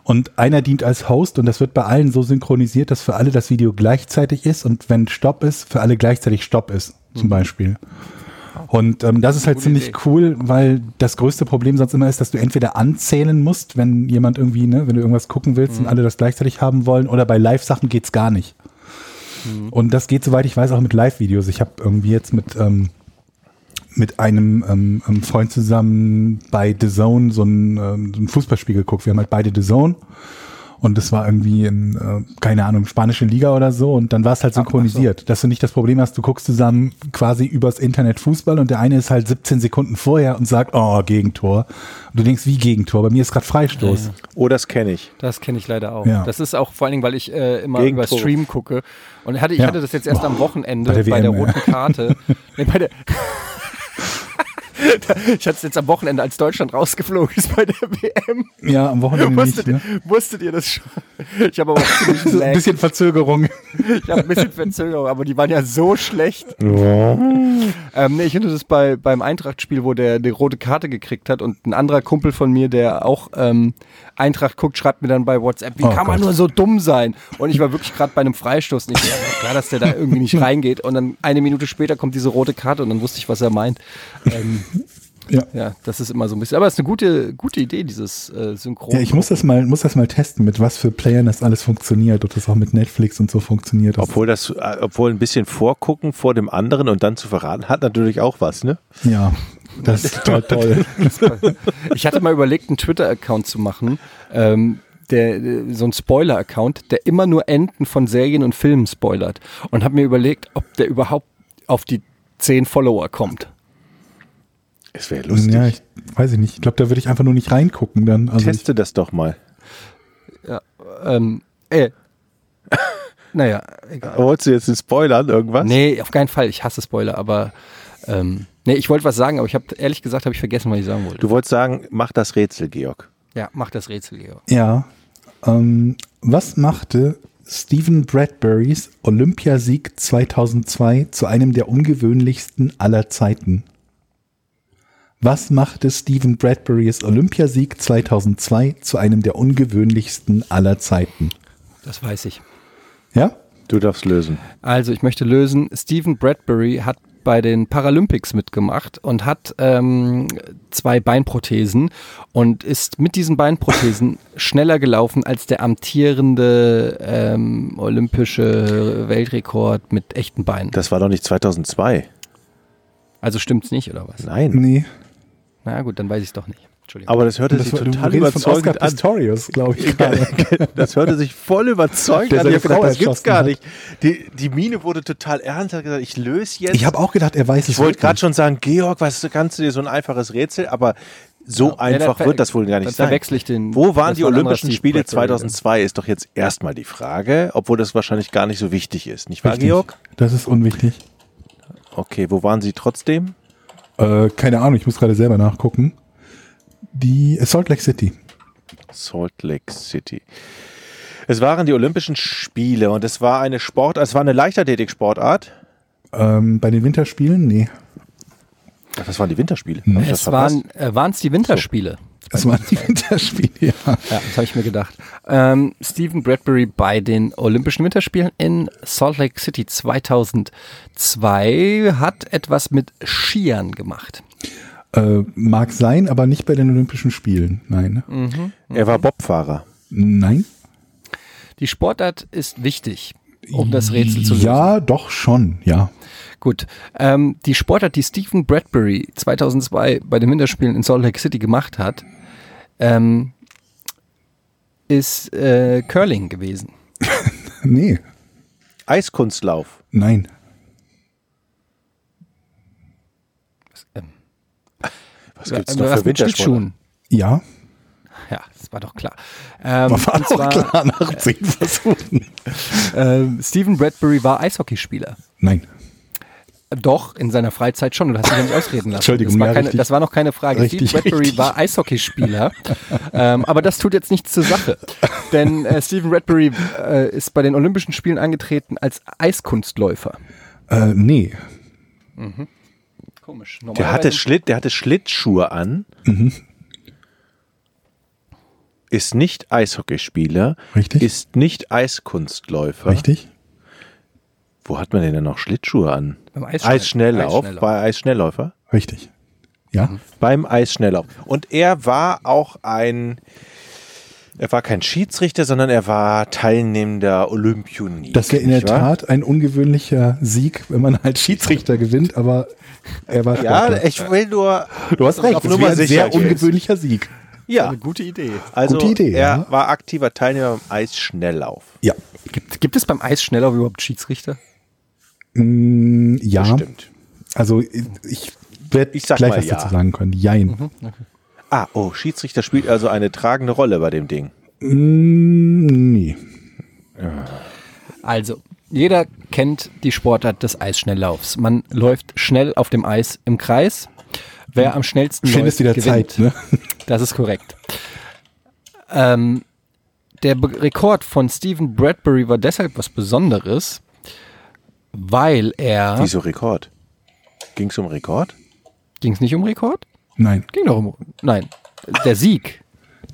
Und einer dient als Host und das wird bei allen so synchronisiert, dass für alle das Video gleichzeitig ist und wenn Stopp ist, für alle gleichzeitig Stopp ist, zum Beispiel. Und das ist halt ziemlich cool, weil das größte Problem sonst immer ist, dass du entweder anzählen musst, wenn jemand irgendwie, ne, wenn du irgendwas gucken willst und alle das gleichzeitig haben wollen, oder bei Live-Sachen geht's gar nicht. Und das geht, soweit ich weiß, auch mit Live-Videos. Ich habe irgendwie jetzt mit einem Freund zusammen bei DAZN so ein Fußballspiel geguckt. Wir haben halt beide DAZN und das war irgendwie in, keine Ahnung, spanische Liga oder so und dann war es halt synchronisiert, dass du nicht das Problem hast, du guckst zusammen quasi übers Internet Fußball und der eine ist halt 17 Sekunden vorher und sagt, oh, Gegentor. Und du denkst, wie Gegentor? Bei mir ist gerade Freistoß. Ja. Oh, das kenne ich. Das kenne ich leider auch. Ja. Das ist auch vor allen Dingen, weil ich immer Gegentor über Stream gucke und ich hatte das jetzt erst am Wochenende bei der roten Karte. Nee, ich hatte es jetzt am Wochenende, als Deutschland rausgeflogen ist bei der WM. Ja, am Wochenende Wusstet ihr das schon? Ich habe aber auch ein bisschen Verzögerung. Ich habe ein bisschen Verzögerung, aber die waren ja so schlecht. Ja. Ich hatte das beim Eintracht-Spiel, wo der die rote Karte gekriegt hat und ein anderer Kumpel von mir, der auch Eintracht guckt, schreibt mir dann bei WhatsApp, wie kann man nur so dumm sein? Und ich war wirklich gerade bei einem Freistoß nicht klar, dass der da irgendwie nicht reingeht. Und dann eine Minute später kommt diese rote Karte und dann wusste ich, was er meint. Ja, das ist immer so ein bisschen. Aber es ist eine gute Idee, dieses Synchron. Ja, ich muss das mal testen, mit was für Playern das alles funktioniert, ob das auch mit Netflix und so funktioniert. Obwohl ein bisschen vorgucken vor dem anderen und dann zu verraten, hat natürlich auch was, ne? Ja, das ist toll. Ich hatte mal überlegt, einen Twitter-Account zu machen, so ein Spoiler-Account, der immer nur Enden von Serien und Filmen spoilert. Und habe mir überlegt, ob der überhaupt auf die 10 Follower kommt. Es wäre lustig. Ja, ich weiß nicht. Ich glaube, da würde ich einfach nur nicht reingucken dann. Also teste das doch mal. Ja, naja, egal. Wolltest du jetzt den Spoilern irgendwas? Nee, auf keinen Fall. Ich hasse Spoiler, aber ich wollte was sagen, aber ich habe ehrlich gesagt, vergessen, was ich sagen wollte. Du wolltest sagen, mach das Rätsel, Georg. Ja, mach das Rätsel, Georg. Ja. Was machte Stephen Bradburys Olympiasieg 2002 zu einem der ungewöhnlichsten aller Zeiten? Was machte Stephen Bradburys Olympiasieg 2002 zu einem der ungewöhnlichsten aller Zeiten? Das weiß ich. Ja? Du darfst lösen. Also, ich möchte lösen. Stephen Bradbury hat bei den Paralympics mitgemacht und hat 2 Beinprothesen und ist mit diesen Beinprothesen schneller gelaufen als der amtierende olympische Weltrekord mit echten Beinen. Das war doch nicht 2002. Also stimmt's nicht, oder was? Nein. Nee. Na gut, dann weiß ich es doch nicht. Entschuldigung. Aber das hörte sich total überzeugend von Pistorius, glaube ich. Das hörte sich voll überzeugend an. Ich habe gedacht, das gibt's gar nicht. Die Miene wurde total ernst, hat gesagt, ich löse jetzt. Ich habe auch gedacht, er weiß es. Ich wollte gerade schon sagen, Georg, was kannst du dir so ein einfaches Rätsel, aber so einfach wird das wohl gar nicht sein. Wo waren die Olympischen Spiele 2002, ist doch jetzt erstmal die Frage, obwohl das wahrscheinlich gar nicht so wichtig ist. Nicht wahr, Georg? Das ist unwichtig. Okay, wo waren sie trotzdem? Keine Ahnung, ich muss gerade selber nachgucken. Salt Lake City. Salt Lake City. Es waren die Olympischen Spiele und es war eine Leichtathletik-Sportart? Bei den Winterspielen? Nee. Ach, das waren die Winterspiele? Nee. Waren es die Winterspiele? So. Es waren die Winterspiele, ja. Ja, das habe ich mir gedacht. Stephen Bradbury bei den Olympischen Winterspielen in Salt Lake City 2002 hat etwas mit Skiern gemacht. Mag sein, aber nicht bei den Olympischen Spielen, nein. Mhm. Er war Bobfahrer. Nein. Die Sportart ist wichtig, um das Rätsel zu lösen. Ja, doch schon, ja. Gut. Die Sportart, die Stephen Bradbury 2002 bei den Winterspielen in Salt Lake City gemacht hat, ist Curling gewesen. Nee. Eiskunstlauf? Nein. Was gibt's noch für Winterschuhen? Ja, das war doch klar. War doch klar nach 10 Versuchen. Stephen Bradbury war Eishockeyspieler. Nein. Doch, in seiner Freizeit schon. Du hast dich ja nicht ausreden lassen. Entschuldigung, das war noch keine Frage. Richtig, Stephen Bradbury war Eishockeyspieler. Aber das tut jetzt nichts zur Sache. Denn Stephen Bradbury ist bei den Olympischen Spielen angetreten als Eiskunstläufer. Nee. Mhm. Komisch. Der hatte Schlittschuhe an, ist nicht Eishockeyspieler, richtig. Ist nicht Eiskunstläufer. Richtig. Wo hat man denn noch Schlittschuhe an? Beim Eisschnelllauf. Bei Eisschnellläufer? Richtig. Ja. Mhm. Beim Eisschnelllauf. Und er war auch er war kein Schiedsrichter, sondern er war teilnehmender Olympionik. Das wäre in der Tat ein ungewöhnlicher Sieg, wenn man halt Schiedsrichter gewinnt, aber er war Sportler. Ja, ich will nur... Du hast recht, das wäre ein sehr ungewöhnlicher Sieg. Ja. Eine gute Idee. Also er war aktiver Teilnehmer beim Eisschnelllauf. Ja. Gibt es beim Eisschnelllauf überhaupt Schiedsrichter? Ja. Bestimmt. Also ich werde gleich was dazu sagen können. Jein. Mhm, okay. Schiedsrichter spielt also eine tragende Rolle bei dem Ding. Nee. Ja. Also, jeder kennt die Sportart des Eisschnelllaufs. Man läuft schnell auf dem Eis im Kreis. Wer am schnellsten läuft, gewinnt. Zeit, ne? Das ist korrekt. Der Rekord von Stephen Bradbury war deshalb was Besonderes, weil er... Wieso Rekord? Ging es um Rekord? Ging es nicht um Rekord? Nein. Ging doch um. Nein. Der Sieg.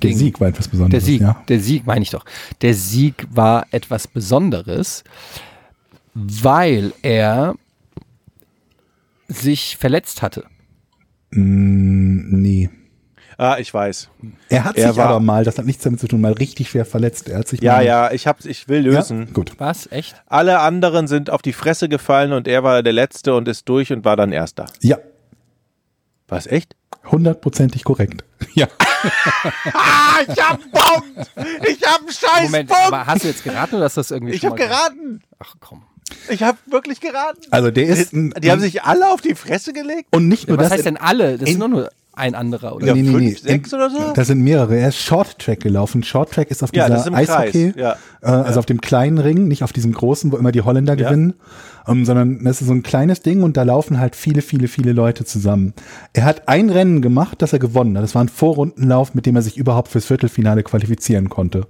Der Sieg war etwas Besonderes. Der Sieg meine ich doch. Der Sieg war etwas Besonderes, weil er sich verletzt hatte. Nee. Ah, ich weiß. Er hat sich aber mal, das hat nichts damit zu tun, mal richtig schwer verletzt. Er hat sich ich will lösen. Ja? Gut. Was? Echt? Alle anderen sind auf die Fresse gefallen und er war der Letzte und ist durch und war dann Erster. Ja. Was, echt? 100%ig korrekt. Ja. Ich hab einen Punkt! Ich hab einen Scheiß Moment, Punkt! Aber hast du jetzt geraten oder hast du das irgendwie schon mal geraten? Ach komm. Ich habe wirklich geraten. Also der ist die haben sich alle auf die Fresse gelegt? Und nicht nur was das. Was heißt denn alle? Das ist nur ein anderer oder nee, 5, 6 oder so? Das sind mehrere. Er ist Shorttrack gelaufen. Shorttrack ist auf dieser Eishockey, auf dem kleinen Ring, nicht auf diesem großen, wo immer die Holländer gewinnen, sondern das ist so ein kleines Ding und da laufen halt viele, viele, viele Leute zusammen. Er hat ein Rennen gemacht, das er gewonnen hat. Das war ein Vorrundenlauf, mit dem er sich überhaupt fürs Viertelfinale qualifizieren konnte.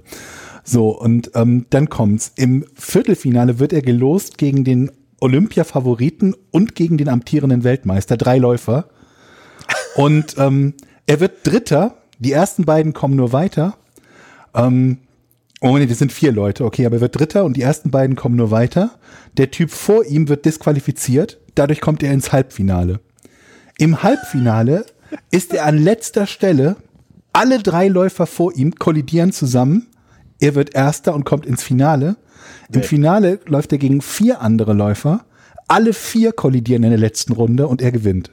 So, und dann kommt's. Im Viertelfinale wird er gelost gegen den Olympia-Favoriten und gegen den amtierenden Weltmeister. 3 Läufer. Und er wird Dritter. Die ersten beiden kommen nur weiter. Oh nee, das sind 4 Leute. Okay, aber er wird Dritter und die ersten beiden kommen nur weiter. Der Typ vor ihm wird disqualifiziert. Dadurch kommt er ins Halbfinale. Im Halbfinale ist er an letzter Stelle. Alle 3 Läufer vor ihm kollidieren zusammen. Er wird Erster und kommt ins Finale. Im Finale läuft er gegen 4 andere Läufer. Alle 4 kollidieren in der letzten Runde und er gewinnt.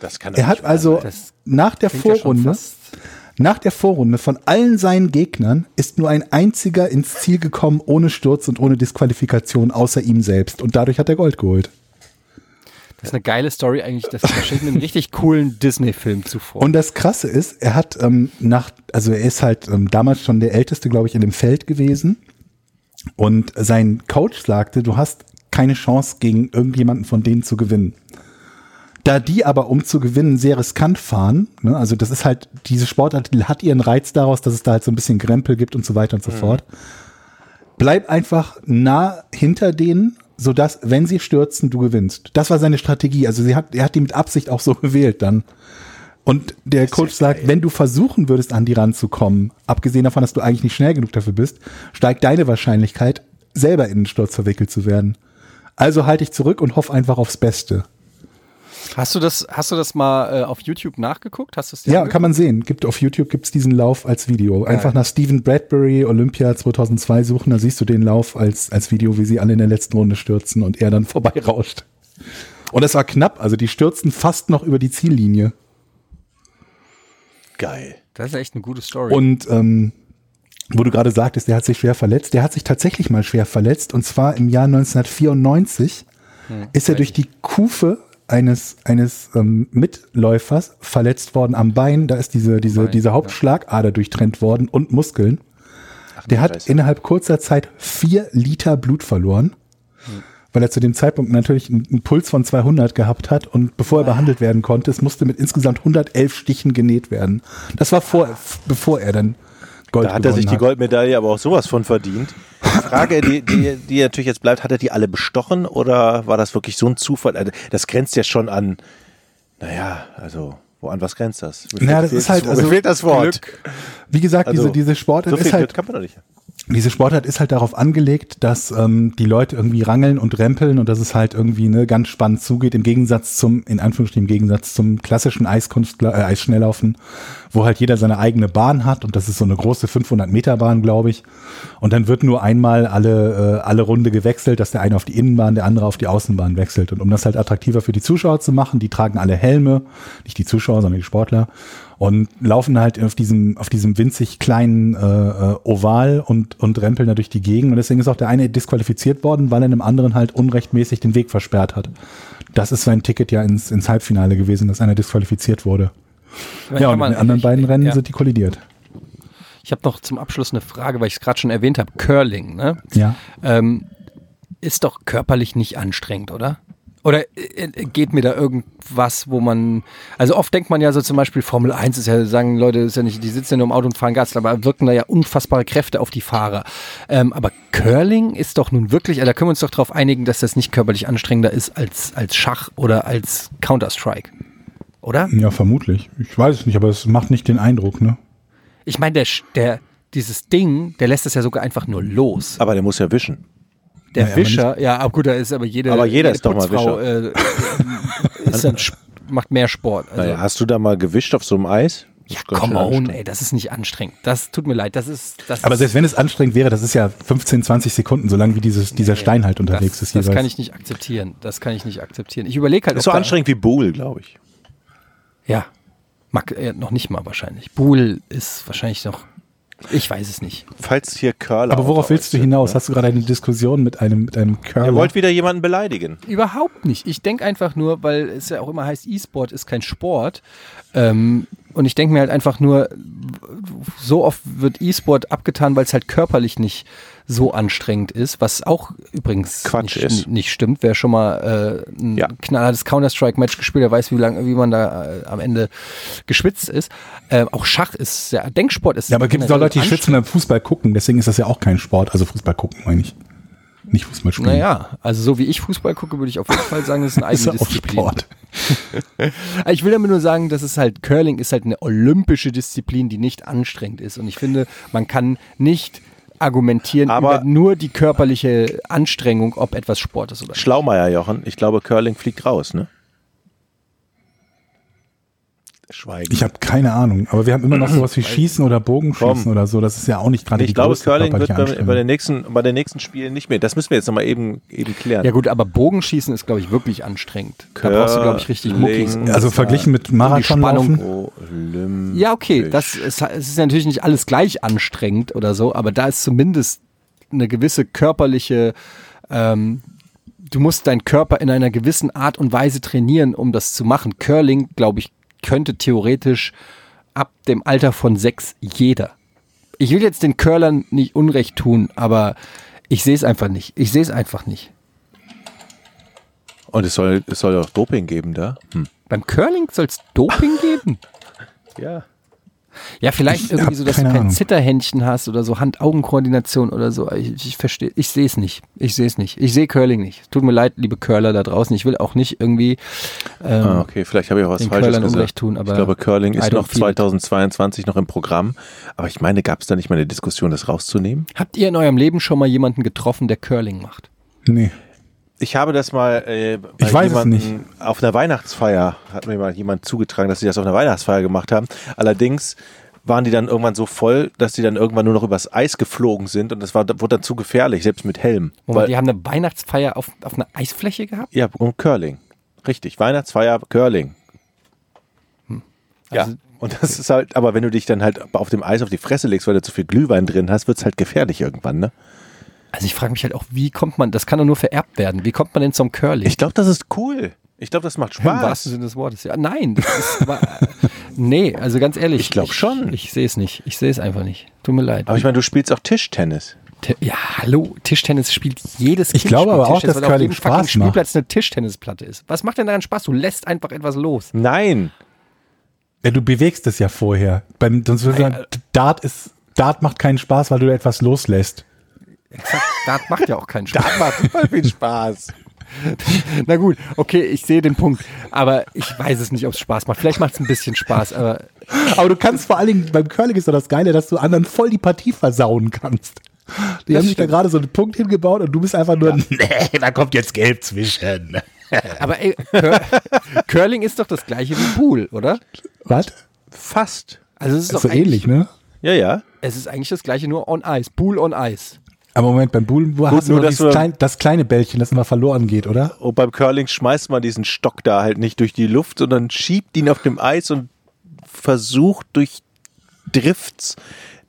Das kann er hat also nach der Vorrunde von allen seinen Gegnern ist nur ein einziger ins Ziel gekommen, ohne Sturz und ohne Disqualifikation, außer ihm selbst. Und dadurch hat er Gold geholt. Das ist eine geile Story eigentlich, das steht einem richtig coolen Disney-Film zuvor. Und das Krasse ist, er hat er ist damals schon der Älteste, glaube ich, in dem Feld gewesen. Und sein Coach sagte, du hast keine Chance, gegen irgendjemanden von denen zu gewinnen. Da die aber, um zu gewinnen, sehr riskant fahren, ne, also das ist halt, diese Sportart hat ihren Reiz daraus, dass es da halt so ein bisschen Krempel gibt und so weiter und so fort. Bleib einfach nah hinter denen, sodass, wenn sie stürzen, du gewinnst. Das war seine Strategie. Also er hat die mit Absicht auch so gewählt dann. Und der Coach sagt, wenn du versuchen würdest, an die ranzukommen, abgesehen davon, dass du eigentlich nicht schnell genug dafür bist, steigt deine Wahrscheinlichkeit, selber in den Sturz verwickelt zu werden. Also halte dich zurück und hoff einfach aufs Beste. Hast du das mal auf YouTube nachgeguckt? Hast du es dir angeguckt? Kann man sehen. Auf YouTube gibt's diesen Lauf als Video. Einfach nach Stephen Bradbury Olympia 2002 suchen, da siehst du den Lauf als Video, wie sie alle in der letzten Runde stürzen und er dann vorbeirauscht. Und das war knapp, also die stürzen fast noch über die Ziellinie. Geil. Das ist echt eine gute Story. Und wo du gerade sagtest, der hat sich schwer verletzt. Der hat sich tatsächlich mal schwer verletzt und zwar im Jahr 1994 ist er durch die Kufe eines Mitläufers verletzt worden am Bein. Da ist diese Hauptschlagader durchtrennt worden und Muskeln. Der hat innerhalb kurzer Zeit 4 Liter Blut verloren, weil er zu dem Zeitpunkt natürlich einen Puls von 200 gehabt hat und bevor er behandelt werden konnte, es musste mit insgesamt 111 Stichen genäht werden. Das war bevor er dann Gold gewonnen hat. Da hat er sich die Goldmedaille aber auch sowas von verdient. Frage, die natürlich jetzt bleibt, hat er die alle bestochen oder war das wirklich so ein Zufall? Das grenzt ja schon an, was grenzt das? Fehlt das Wort. Glück. Wie gesagt, diese Sportart so ist halt, kann man doch nicht. Diese Sportart ist halt darauf angelegt, dass die Leute irgendwie rangeln und rempeln und dass es halt irgendwie ganz spannend zugeht, im Gegensatz zum klassischen Eisschnelllaufen, wo halt jeder seine eigene Bahn hat und das ist so eine große 500-Meter-Bahn, glaube ich. Und dann wird nur einmal alle Runde gewechselt, dass der eine auf die Innenbahn, der andere auf die Außenbahn wechselt. Und um das halt attraktiver für die Zuschauer zu machen, die tragen alle Helme, nicht die Zuschauer, sondern die Sportler. Und laufen halt auf diesem winzig kleinen Oval und rempeln da durch die Gegend. Und deswegen ist auch der eine disqualifiziert worden, weil er einem anderen halt unrechtmäßig den Weg versperrt hat. Das ist sein Ticket ja ins Halbfinale gewesen, dass einer disqualifiziert wurde. Und in den anderen beiden Rennen sind die kollidiert. Ich habe noch zum Abschluss eine Frage, weil ich es gerade schon erwähnt habe. Curling, ne? Ja. Ist doch körperlich nicht anstrengend, oder? Oder geht mir da irgendwas, wo man, also oft denkt man ja so zum Beispiel Formel 1 ist ja, sagen Leute, ist ja nicht, die sitzen ja nur im Auto und fahren Gas, aber wirken da ja unfassbare Kräfte auf die Fahrer. Aber Curling ist doch nun wirklich, da können wir uns doch darauf einigen, dass das nicht körperlich anstrengender ist als Schach oder als Counter-Strike, oder? Ja, vermutlich. Ich weiß es nicht, aber es macht nicht den Eindruck, ne? Ich meine, dieses Ding, der lässt es ja sogar einfach nur los. Aber der muss ja wischen. Der Wischer, aber jeder ist doch mal Wischer. Ist ein macht mehr Sport. Also, naja, hast du da mal gewischt auf so einem Eis? Ja, come on, ey, das ist nicht anstrengend. Das tut mir leid, das ist. Aber selbst wenn es anstrengend wäre, das ist ja 15, 20 Sekunden, solange wie dieser Stein halt unterwegs ist. Das kann ich nicht akzeptieren. Ich überlege halt. Das ist so anstrengend wie Boule, glaube ich. Ja, noch nicht mal wahrscheinlich. Boule ist wahrscheinlich noch, ich weiß es nicht. Falls hier Curler. Aber worauf willst du hinaus? Hast du gerade eine Diskussion mit einem Curler? Ihr wollt wieder jemanden beleidigen. Überhaupt nicht. Ich denke einfach nur, weil es ja auch immer heißt, E-Sport ist kein Sport. Und ich denke mir halt einfach nur, so oft wird E-Sport abgetan, weil es halt körperlich nicht so anstrengend ist, was auch übrigens Quatsch nicht stimmt. Wer schon mal ein knallhartes Counter-Strike-Match gespielt hat, weiß, wie man da am Ende geschwitzt ist. Auch Schach ist ja, Denksport ist. Ja, aber gibt es doch Leute, die schwitzen beim Fußball gucken, deswegen ist das ja auch kein Sport. Also Fußball gucken meine ich. Nicht Fußball spielen. Naja, also so wie ich Fußball gucke, würde ich auf jeden Fall sagen, das ist eine eigene Disziplin. Sport. Ich will damit nur sagen, dass es halt, Curling ist halt eine olympische Disziplin, die nicht anstrengend ist. Und ich finde, man kann nicht argumentieren aber über nur die körperliche Anstrengung, ob etwas Sport ist oder nicht. Schlaumeier, Jochen, ich glaube, Curling fliegt raus, ne? Schweigen. Ich habe keine Ahnung, aber wir haben immer noch sowas wie Schießen oder Bogenschießen oder so, das ist ja auch nicht gerade die größte körperliche Anstrengung. Ich glaube, Curling wird bei den nächsten Spielen nicht mehr, das müssen wir jetzt nochmal eben klären. Ja gut, aber Bogenschießen ist, glaube ich, wirklich anstrengend. Da brauchst du, glaube ich, richtig Muckis. Also verglichen mit Marathonlaufen? Ja okay, es ist natürlich nicht alles gleich anstrengend oder so, aber da ist zumindest eine gewisse körperliche, du musst deinen Körper in einer gewissen Art und Weise trainieren, um das zu machen. Curling, glaube ich, könnte theoretisch ab dem Alter von 6 jeder. Ich will jetzt den Curlern nicht Unrecht tun, aber ich sehe es einfach nicht. Und es soll auch Doping geben da? Beim Curling soll es Doping geben? Ja. Ja, vielleicht irgendwie so, dass du kein Zitterhändchen hast oder so Hand-Augen-Koordination oder so. Ich verstehe, ich sehe es nicht. Ich sehe Curling nicht. Tut mir leid, liebe Curler da draußen. Ich will auch nicht irgendwie okay, vielleicht habe ich auch was Falsches gesagt. Tun, aber ich glaube, Curling ist noch 2022 noch im Programm. Aber ich meine, gab es da nicht mal eine Diskussion, das rauszunehmen? Habt ihr in eurem Leben schon mal jemanden getroffen, der Curling macht? Nee. Ich habe das mal auf einer Weihnachtsfeier, hat mir mal jemand zugetragen, dass sie das auf einer Weihnachtsfeier gemacht haben. Allerdings waren die dann irgendwann so voll, dass die dann irgendwann nur noch übers Eis geflogen sind und das wurde dann zu gefährlich, selbst mit Helm. Weil die haben eine Weihnachtsfeier auf einer Eisfläche gehabt? Ja, um Curling. Richtig, Weihnachtsfeier, Curling. Also ja, und das ist halt, aber wenn du dich dann halt auf dem Eis auf die Fresse legst, weil du zu viel Glühwein drin hast, wird es halt gefährlich irgendwann, ne? Also ich frage mich halt auch, wie kommt man, das kann doch nur vererbt werden, wie kommt man denn zum Curling? Ich glaube, das ist cool. Ich glaube, das macht Spaß. Im wahrsten Sinne des Wortes. Ja, nein, das ist aber, nee, also ganz ehrlich. Ich glaube schon. Ich sehe es nicht. Ich sehe es einfach nicht. Tut mir leid. Aber ich meine, du spielst auch Tischtennis. Ja, hallo, Tischtennis spielt jedes Kind. Ich glaube aber auch, dass Curling Spaß macht. Auf jedem Spielplatz eine Tischtennisplatte ist. Was macht denn daran Spaß? Du lässt einfach etwas los. Nein. Ja, du bewegst es ja vorher. Sonst würde ich sagen, Dart macht keinen Spaß, weil du etwas loslässt. Exakt, Dart macht ja auch keinen Spaß. Dart macht super viel Spaß. Na gut, okay, ich sehe den Punkt. Aber ich weiß es nicht, ob es Spaß macht. Vielleicht macht es ein bisschen Spaß, aber du kannst vor allen Dingen, beim Curling ist doch das Geile, dass du anderen voll die Partie versauen kannst. Die das haben sich da gerade so einen Punkt hingebaut und du bist einfach nur, nee, da kommt jetzt Gelb zwischen. Aber ey, Curling ist doch das Gleiche wie Pool, oder? Was? Fast. Also es ist doch so ähnlich, ne? Ja, ja. Es ist eigentlich das Gleiche, nur on Ice. Pool on Ice. Aber Moment, beim Bull hast du das kleine Bällchen, das immer verloren geht, oder? Und beim Curling schmeißt man diesen Stock da halt nicht durch die Luft, sondern schiebt ihn auf dem Eis und versucht durch Drifts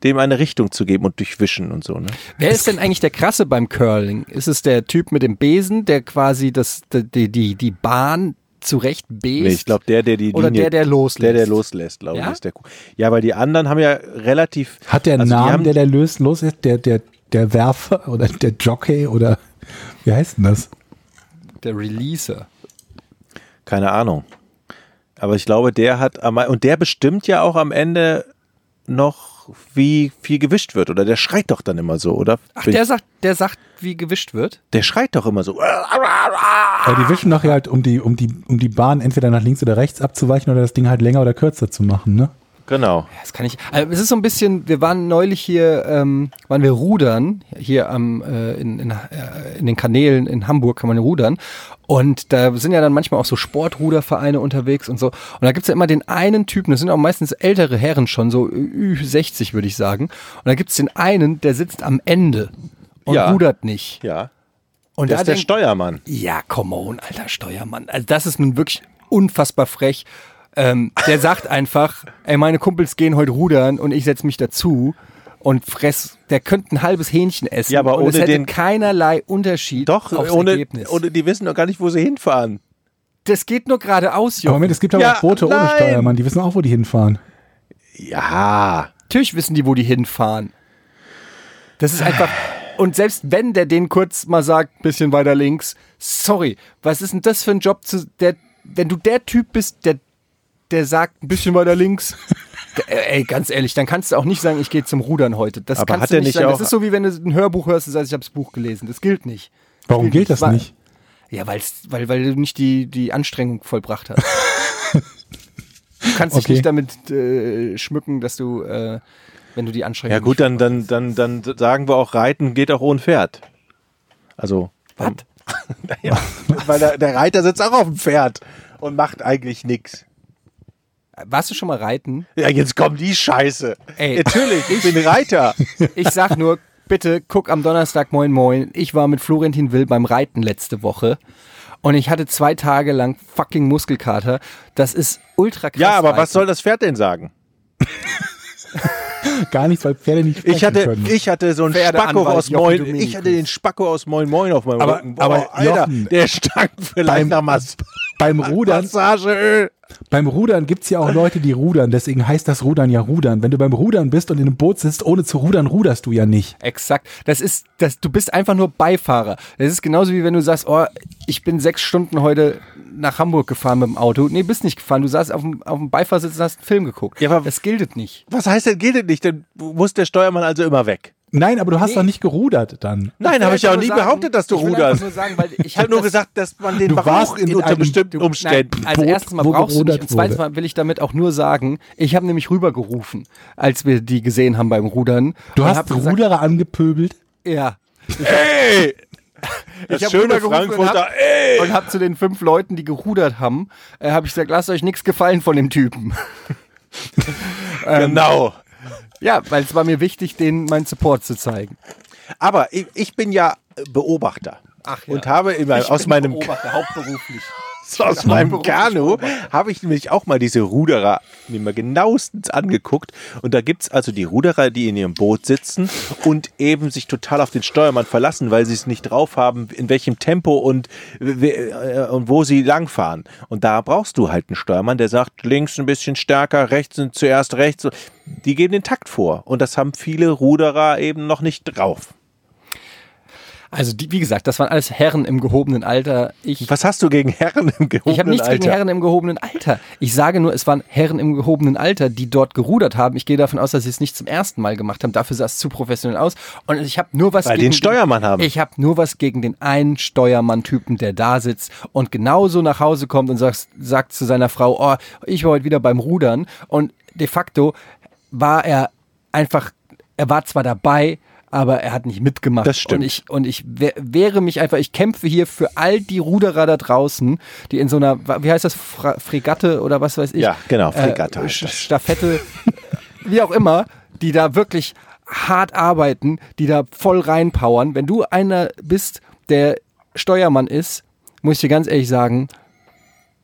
dem eine Richtung zu geben und durchwischen und so. Ne? Wer ist denn eigentlich der Krasse beim Curling? Ist es der Typ mit dem Besen, der quasi die Bahn zurecht bäst? Nee, ich glaube, der die Linie... Oder der loslässt. Der loslässt, glaube ich, ja? Ist der cool. Ja, weil die anderen haben ja relativ... Hat der einen Namen, der loslässt, der Werfer oder der Jockey oder wie heißt denn das? Der Releaser. Keine Ahnung. Aber ich glaube, der hat und der bestimmt ja auch am Ende noch, wie viel gewischt wird. Oder der schreit doch dann immer so, oder? Ach, der sagt, wie gewischt wird? Der schreit doch immer so. Ja, die wischen nachher halt, um die Bahn entweder nach links oder rechts abzuweichen oder das Ding halt länger oder kürzer zu machen, ne? Genau. Das kann ich. Also es ist so ein bisschen, wir waren neulich hier, waren wir rudern, hier am in den Kanälen in Hamburg kann man rudern. Und da sind ja dann manchmal auch so Sportrudervereine unterwegs und so. Und da gibt's ja immer den einen Typen, das sind auch meistens ältere Herren schon, so 60 würde ich sagen. Und da gibt's den einen, der sitzt am Ende und rudert nicht. Ja. Und das ist der Steuermann. Ja, come on, alter Steuermann. Also das ist nun wirklich unfassbar frech. Der sagt einfach, ey, meine Kumpels gehen heute rudern und ich setze mich dazu und fress, der könnte ein halbes Hähnchen essen. Ja, aber ohne und es hätte den keinerlei Unterschied aufs Ergebnis. Ohne, die wissen doch gar nicht, wo sie hinfahren. Das geht nur geradeaus, Junge. Aber Moment, es gibt aber auch Boote ohne Steuermann, die wissen auch, wo die hinfahren. Ja. Natürlich wissen die, wo die hinfahren. Das ist einfach... Und selbst wenn der denen kurz mal sagt, bisschen weiter links, sorry, was ist denn das für ein Job, wenn du der Typ bist, der sagt ein bisschen weiter links, ey, ganz ehrlich, dann kannst du auch nicht sagen, ich gehe zum Rudern heute. Das aber kannst du nicht sagen. Das ist so, wie wenn du ein Hörbuch hörst und sagst, ich habe das Buch gelesen. Das gilt nicht. Warum gilt das nicht? Ja, weil du nicht die Anstrengung vollbracht hast. Du kannst dich nicht damit schmücken, dass du... wenn du die Anstrengung... Ja gut, dann sagen wir auch, Reiten geht auch ohne Pferd. Also... Was? Naja, weil der Reiter sitzt auch auf dem Pferd und macht eigentlich nichts. Warst du schon mal reiten? Ja, jetzt kommt die Scheiße. Ey, natürlich, ich bin Reiter. Ich sag nur, bitte guck am Donnerstag Moin Moin. Ich war mit Florentin Will beim Reiten letzte Woche und ich hatte 2 Tage lang fucking Muskelkater. Das ist ultra krass. Ja, aber reiten. Was soll das Pferd denn sagen? Gar nichts, weil Pferde nicht sprechen können. Ich hatte den Spacko aus Moin Moin auf meinem Rücken. Aber Alter, Jochen, der stank vielleicht nach Massageöl. Beim Rudern gibt es ja auch Leute, die rudern. Deswegen heißt das Rudern ja Rudern. Wenn du beim Rudern bist und in einem Boot sitzt, ohne zu rudern, ruderst du ja nicht. Exakt. Du bist einfach nur Beifahrer. Das ist genauso wie wenn du sagst, oh, ich bin 6 Stunden heute nach Hamburg gefahren mit dem Auto. Nee, bist nicht gefahren. Du saßt auf dem Beifahrersitz und hast einen Film geguckt. Ja, aber das gilt nicht. Was heißt denn gilt nicht? Dann muss der Steuermann also immer weg. Nein, aber du hast doch nicht gerudert dann. Nein, habe ich ja auch nie behauptet, dass du ruderst. Ich habe nur gesagt, dass man den braucht unter bestimmten Umständen. Nein, also erstens mal brauchst du nicht und zweitens mal will ich damit auch nur sagen, ich habe nämlich rübergerufen, als wir die gesehen haben beim Rudern. Du hast Ruderer angepöbelt? Ja. Ey! Das ich habe rübergerufen und habe zu den 5 Leuten, die gerudert haben, habe ich gesagt, lasst euch nichts gefallen von dem Typen. Genau. Ja, weil es war mir wichtig, denen meinen Support zu zeigen. Aber ich bin ja Beobachter. Ach ja. Und habe Beobachter, hauptberuflich. Aus meinem Kanu habe ich nämlich auch mal diese Ruderer mir mal genauestens angeguckt. Und da gibt es also die Ruderer, die in ihrem Boot sitzen und eben sich total auf den Steuermann verlassen, weil sie es nicht drauf haben, in welchem Tempo und wo sie langfahren. Und da brauchst du halt einen Steuermann, der sagt, links ein bisschen stärker, rechts sind zuerst rechts. Die geben den Takt vor. Und das haben viele Ruderer eben noch nicht drauf. Also, wie gesagt, das waren alles Herren im gehobenen Alter. Was hast du gegen Herren im gehobenen Alter? Ich habe nichts gegen Herren im gehobenen Alter. Ich sage nur, es waren Herren im gehobenen Alter, die dort gerudert haben. Ich gehe davon aus, dass sie es nicht zum ersten Mal gemacht haben. Dafür sah es zu professionell aus. Und ich habe nur was Ich habe nur was gegen den einen Steuermann-Typen, der da sitzt und genauso nach Hause kommt und sagt zu seiner Frau, oh, ich war heute wieder beim Rudern. Und de facto war er war zwar dabei, aber er hat nicht mitgemacht. Das stimmt. Und ich wehre mich einfach, ich kämpfe hier für all die Ruderer da draußen, die in so einer, wie heißt das, Fregatte oder was weiß ich? Ja, genau, Fregatte. Staffette, wie auch immer, die da wirklich hart arbeiten, die da voll reinpowern. Wenn du einer bist, der Steuermann ist, muss ich dir ganz ehrlich sagen,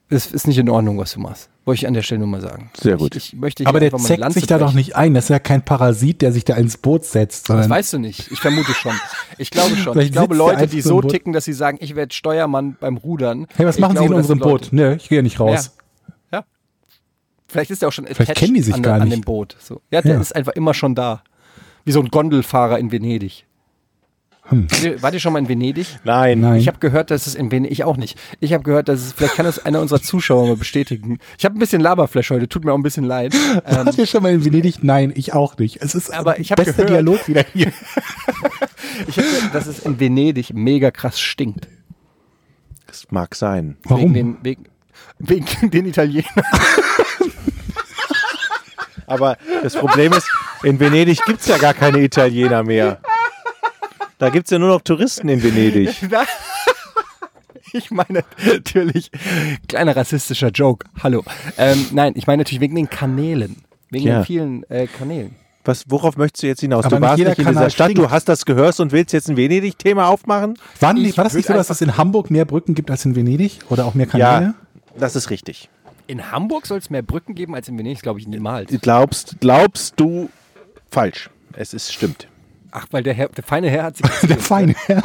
es ist nicht in Ordnung, was du machst. Wollte ich an der Stelle nur mal sagen. Sehr gut. Aber der zeckt sich da doch nicht ein. Das ist ja kein Parasit, der sich da ins Boot setzt. Das weißt du nicht. Ich vermute schon. Ich glaube schon. Ich glaube Leute, die so ticken, dass sie sagen, ich werde Steuermann beim Rudern. Hey, was machen Sie in unserem Boot? Nee, ich gehe ja nicht raus. Ja. Vielleicht ist der auch schon attached an dem Boot. So. Ja, der ist einfach immer schon da. Wie so ein Gondelfahrer in Venedig. Wart ihr schon mal in Venedig? Nein. Ich habe gehört, dass es in Venedig... Ich auch nicht. Ich habe gehört, dass es... Vielleicht kann das einer unserer Zuschauer mal bestätigen. Ich habe ein bisschen Laberflash heute. Tut mir auch ein bisschen leid. Wart ihr schon mal in Venedig? Nein, ich auch nicht. Es ist aber ich bester gehört, Dialog wieder hier. Ich habe gehört, dass es in Venedig mega krass stinkt. Das mag sein. Warum? Wegen den Italienern. Aber das Problem ist, in Venedig gibt es ja gar keine Italiener mehr. Da gibt es ja nur noch Touristen in Venedig. Ich meine natürlich, kleiner rassistischer Joke, hallo. Nein, ich meine natürlich wegen den Kanälen, wegen den vielen Kanälen. Worauf möchtest du jetzt hinaus? Aber du warst nicht in dieser Stadt, du hast das gehört und willst jetzt ein Venedig-Thema aufmachen? War das nicht so, dass es in Hamburg mehr Brücken gibt als in Venedig oder auch mehr Kanäle? Ja, das ist richtig. In Hamburg soll es mehr Brücken geben als in Venedig, glaube ich niemals. Glaubst du falsch? Stimmt. Ach, weil der feine Herr hat sich... der feine Herr.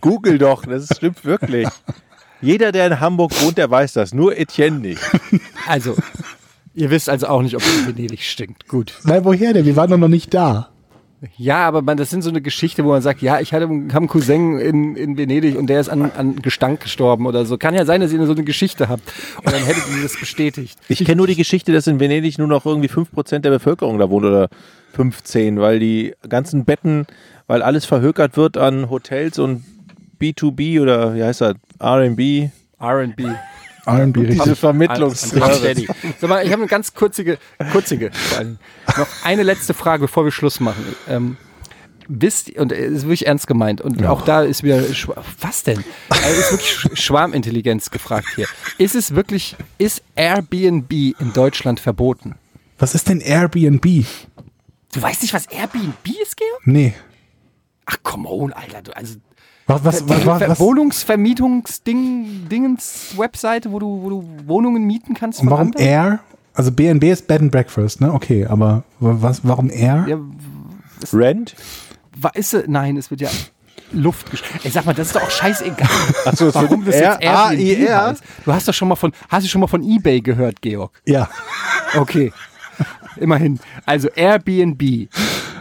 Google doch, das stimmt wirklich. Jeder, der in Hamburg wohnt, der weiß das, nur Etienne nicht. Also, ihr wisst also auch nicht, ob es in Venedig stinkt. Gut. Nein, woher denn? Wir waren doch noch nicht da. Ja, aber das sind so eine Geschichte, wo man sagt, ja, ich habe einen Cousin in Venedig und der ist an Gestank gestorben oder so. Kann ja sein, dass ihr so eine Geschichte habt. Und dann hättet ihr das bestätigt. Ich kenne nur die Geschichte, dass in Venedig nur noch irgendwie 5% der Bevölkerung da wohnt oder 15, weil die ganzen Betten, weil alles verhökert wird an Hotels und B2B oder wie heißt das? R&B, diese Vermittlungsservice. So, ich habe eine ganz kurzige noch eine letzte Frage, bevor wir Schluss machen. Und es ist wirklich ernst gemeint und auch da ist wieder was denn? Also ist wirklich Schwarmintelligenz gefragt hier. Ist Airbnb in Deutschland verboten? Was ist denn Airbnb? Du weißt nicht, was Airbnb ist, Georg? Nee. Ach, come on, Alter, was? Wohnungsvermietungsdingens-Webseite, wo du Wohnungen mieten kannst. Und warum anderen? Air? Also B&B ist Bed and Breakfast, ne? Okay, aber warum Air? Ja, Rent? Nein, es wird ja Luft geschrieben. Ey, sag mal, das ist doch auch scheißegal. Also, warum das jetzt Airbnb heißt? Du hast doch schon mal von eBay gehört, Georg? Ja. Okay. Immerhin. Also Airbnb.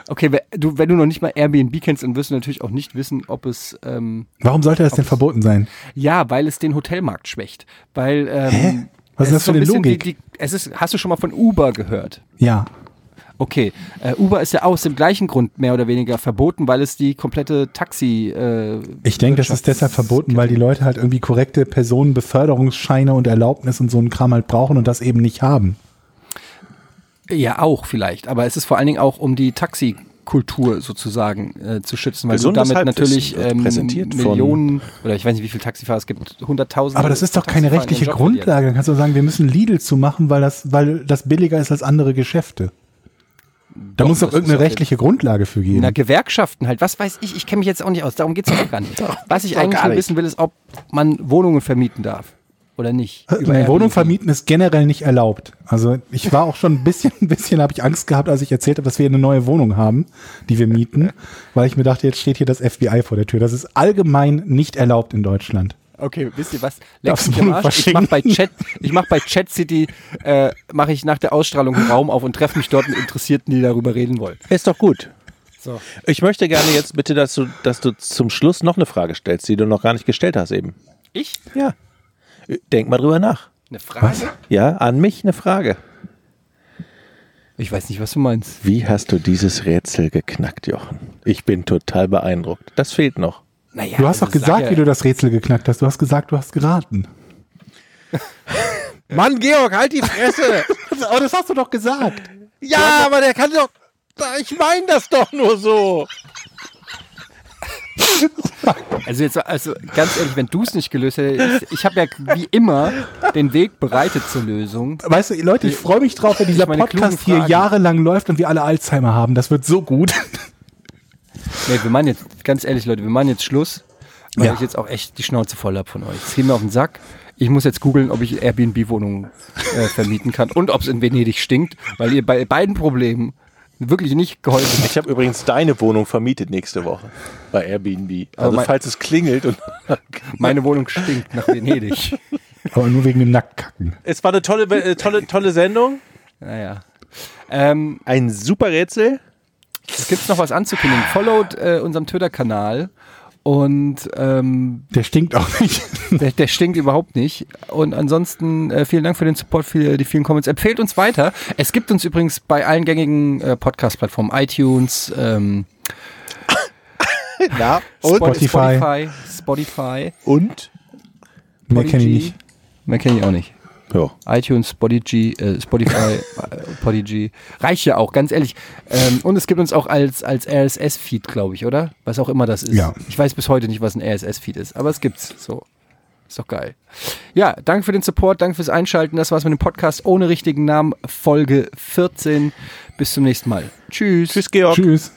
Okay, wenn du noch nicht mal Airbnb kennst, dann wirst du natürlich auch nicht wissen, ob es... warum sollte das denn verboten sein? Ja, weil es den Hotelmarkt schwächt. Weil, hä? Was ist das für eine Logik? Hast du schon mal von Uber gehört? Ja. Okay, Uber ist ja aus dem gleichen Grund mehr oder weniger verboten, weil es die komplette Taxi... ich denke, das ist deshalb verboten, weil die Leute halt irgendwie korrekte Personenbeförderungsscheine und Erlaubnis und so einen Kram halt brauchen und das eben nicht haben. Ja, auch vielleicht, aber es ist vor allen Dingen auch, um die Taxikultur sozusagen zu schützen, weil Gesundes du damit natürlich Millionen oder ich weiß nicht, wie viele Taxifahrer es gibt, 100.000. Aber das ist doch keine rechtliche Grundlage. Dann kannst du sagen, wir müssen Lidl zumachen, weil das billiger ist als andere Geschäfte. Da muss doch irgendeine rechtliche Grundlage für geben. Na, Gewerkschaften halt, was weiß ich kenne mich jetzt auch nicht aus, darum geht es doch gar nicht. Was ich eigentlich nur wissen will, ist, ob man Wohnungen vermieten darf. Oder nicht? Eine Wohnung vermieten ist generell nicht erlaubt. Also ich war auch schon ein bisschen habe ich Angst gehabt, als ich erzählt habe, dass wir eine neue Wohnung haben, die wir mieten, weil ich mir dachte, jetzt steht hier das FBI vor der Tür. Das ist allgemein nicht erlaubt in Deutschland. Okay, wisst ihr was? Lex, ich mache bei ChatCity mache ich nach der Ausstrahlung einen Raum auf und treffe mich dort mit Interessierten, die darüber reden wollen. Ist doch gut. So. Ich möchte gerne jetzt bitte, dass du zum Schluss noch eine Frage stellst, die du noch gar nicht gestellt hast eben. Ich? Ja. Denk mal drüber nach. Eine Frage? Was? Ja, an mich eine Frage. Ich weiß nicht, was du meinst. Wie hast du dieses Rätsel geknackt, Jochen? Ich bin total beeindruckt. Das fehlt noch. Naja, du hast doch gesagt, wie du das Rätsel geknackt hast. Du hast gesagt, du hast geraten. Mann, Georg, halt die Fresse. Aber das hast du doch gesagt. Ja, aber der kann doch... Ich meine das doch nur so. Also ganz ehrlich, wenn du es nicht gelöst hättest, ich habe ja wie immer den Weg bereitet zur Lösung. Weißt du, Leute, ich freue mich drauf, wenn dieser Podcast hier jahrelang läuft und wir alle Alzheimer haben. Das wird so gut. Nee, wir machen jetzt, ganz ehrlich, Leute, wir machen jetzt Schluss, weil ich jetzt auch echt die Schnauze voll habe von euch. Es geht mir auf den Sack. Ich muss jetzt googeln, ob ich Airbnb-Wohnungen vermieten kann und ob es in Venedig stinkt, weil ihr bei beiden Problemen wirklich nicht geholfen. Ich habe übrigens deine Wohnung vermietet nächste Woche bei Airbnb. Also falls es klingelt und meine Wohnung stinkt nach Venedig. Aber nur wegen dem Nacktkacken. Es war eine tolle Sendung. Naja. Ein super Rätsel. Es gibt noch was anzukündigen. Followt unserem Twitter-Kanal. Und der stinkt auch nicht. Der stinkt überhaupt nicht. Und ansonsten vielen Dank für den Support, für die vielen Comments. Empfehlt uns weiter. Es gibt uns übrigens bei allen gängigen Podcast-Plattformen, iTunes, Spotify. Und? Mehr kenne ich auch nicht. Ja. iTunes, Spotify, Podigy. Reicht ja auch, ganz ehrlich. Und es gibt uns auch als RSS-Feed, glaube ich, oder? Was auch immer das ist. Ja. Ich weiß bis heute nicht, was ein RSS-Feed ist, aber es gibt's so. Ist doch geil. Ja, danke für den Support, danke fürs Einschalten. Das war's mit dem Podcast ohne richtigen Namen, Folge 14. Bis zum nächsten Mal. Tschüss. Tschüss, Georg. Tschüss.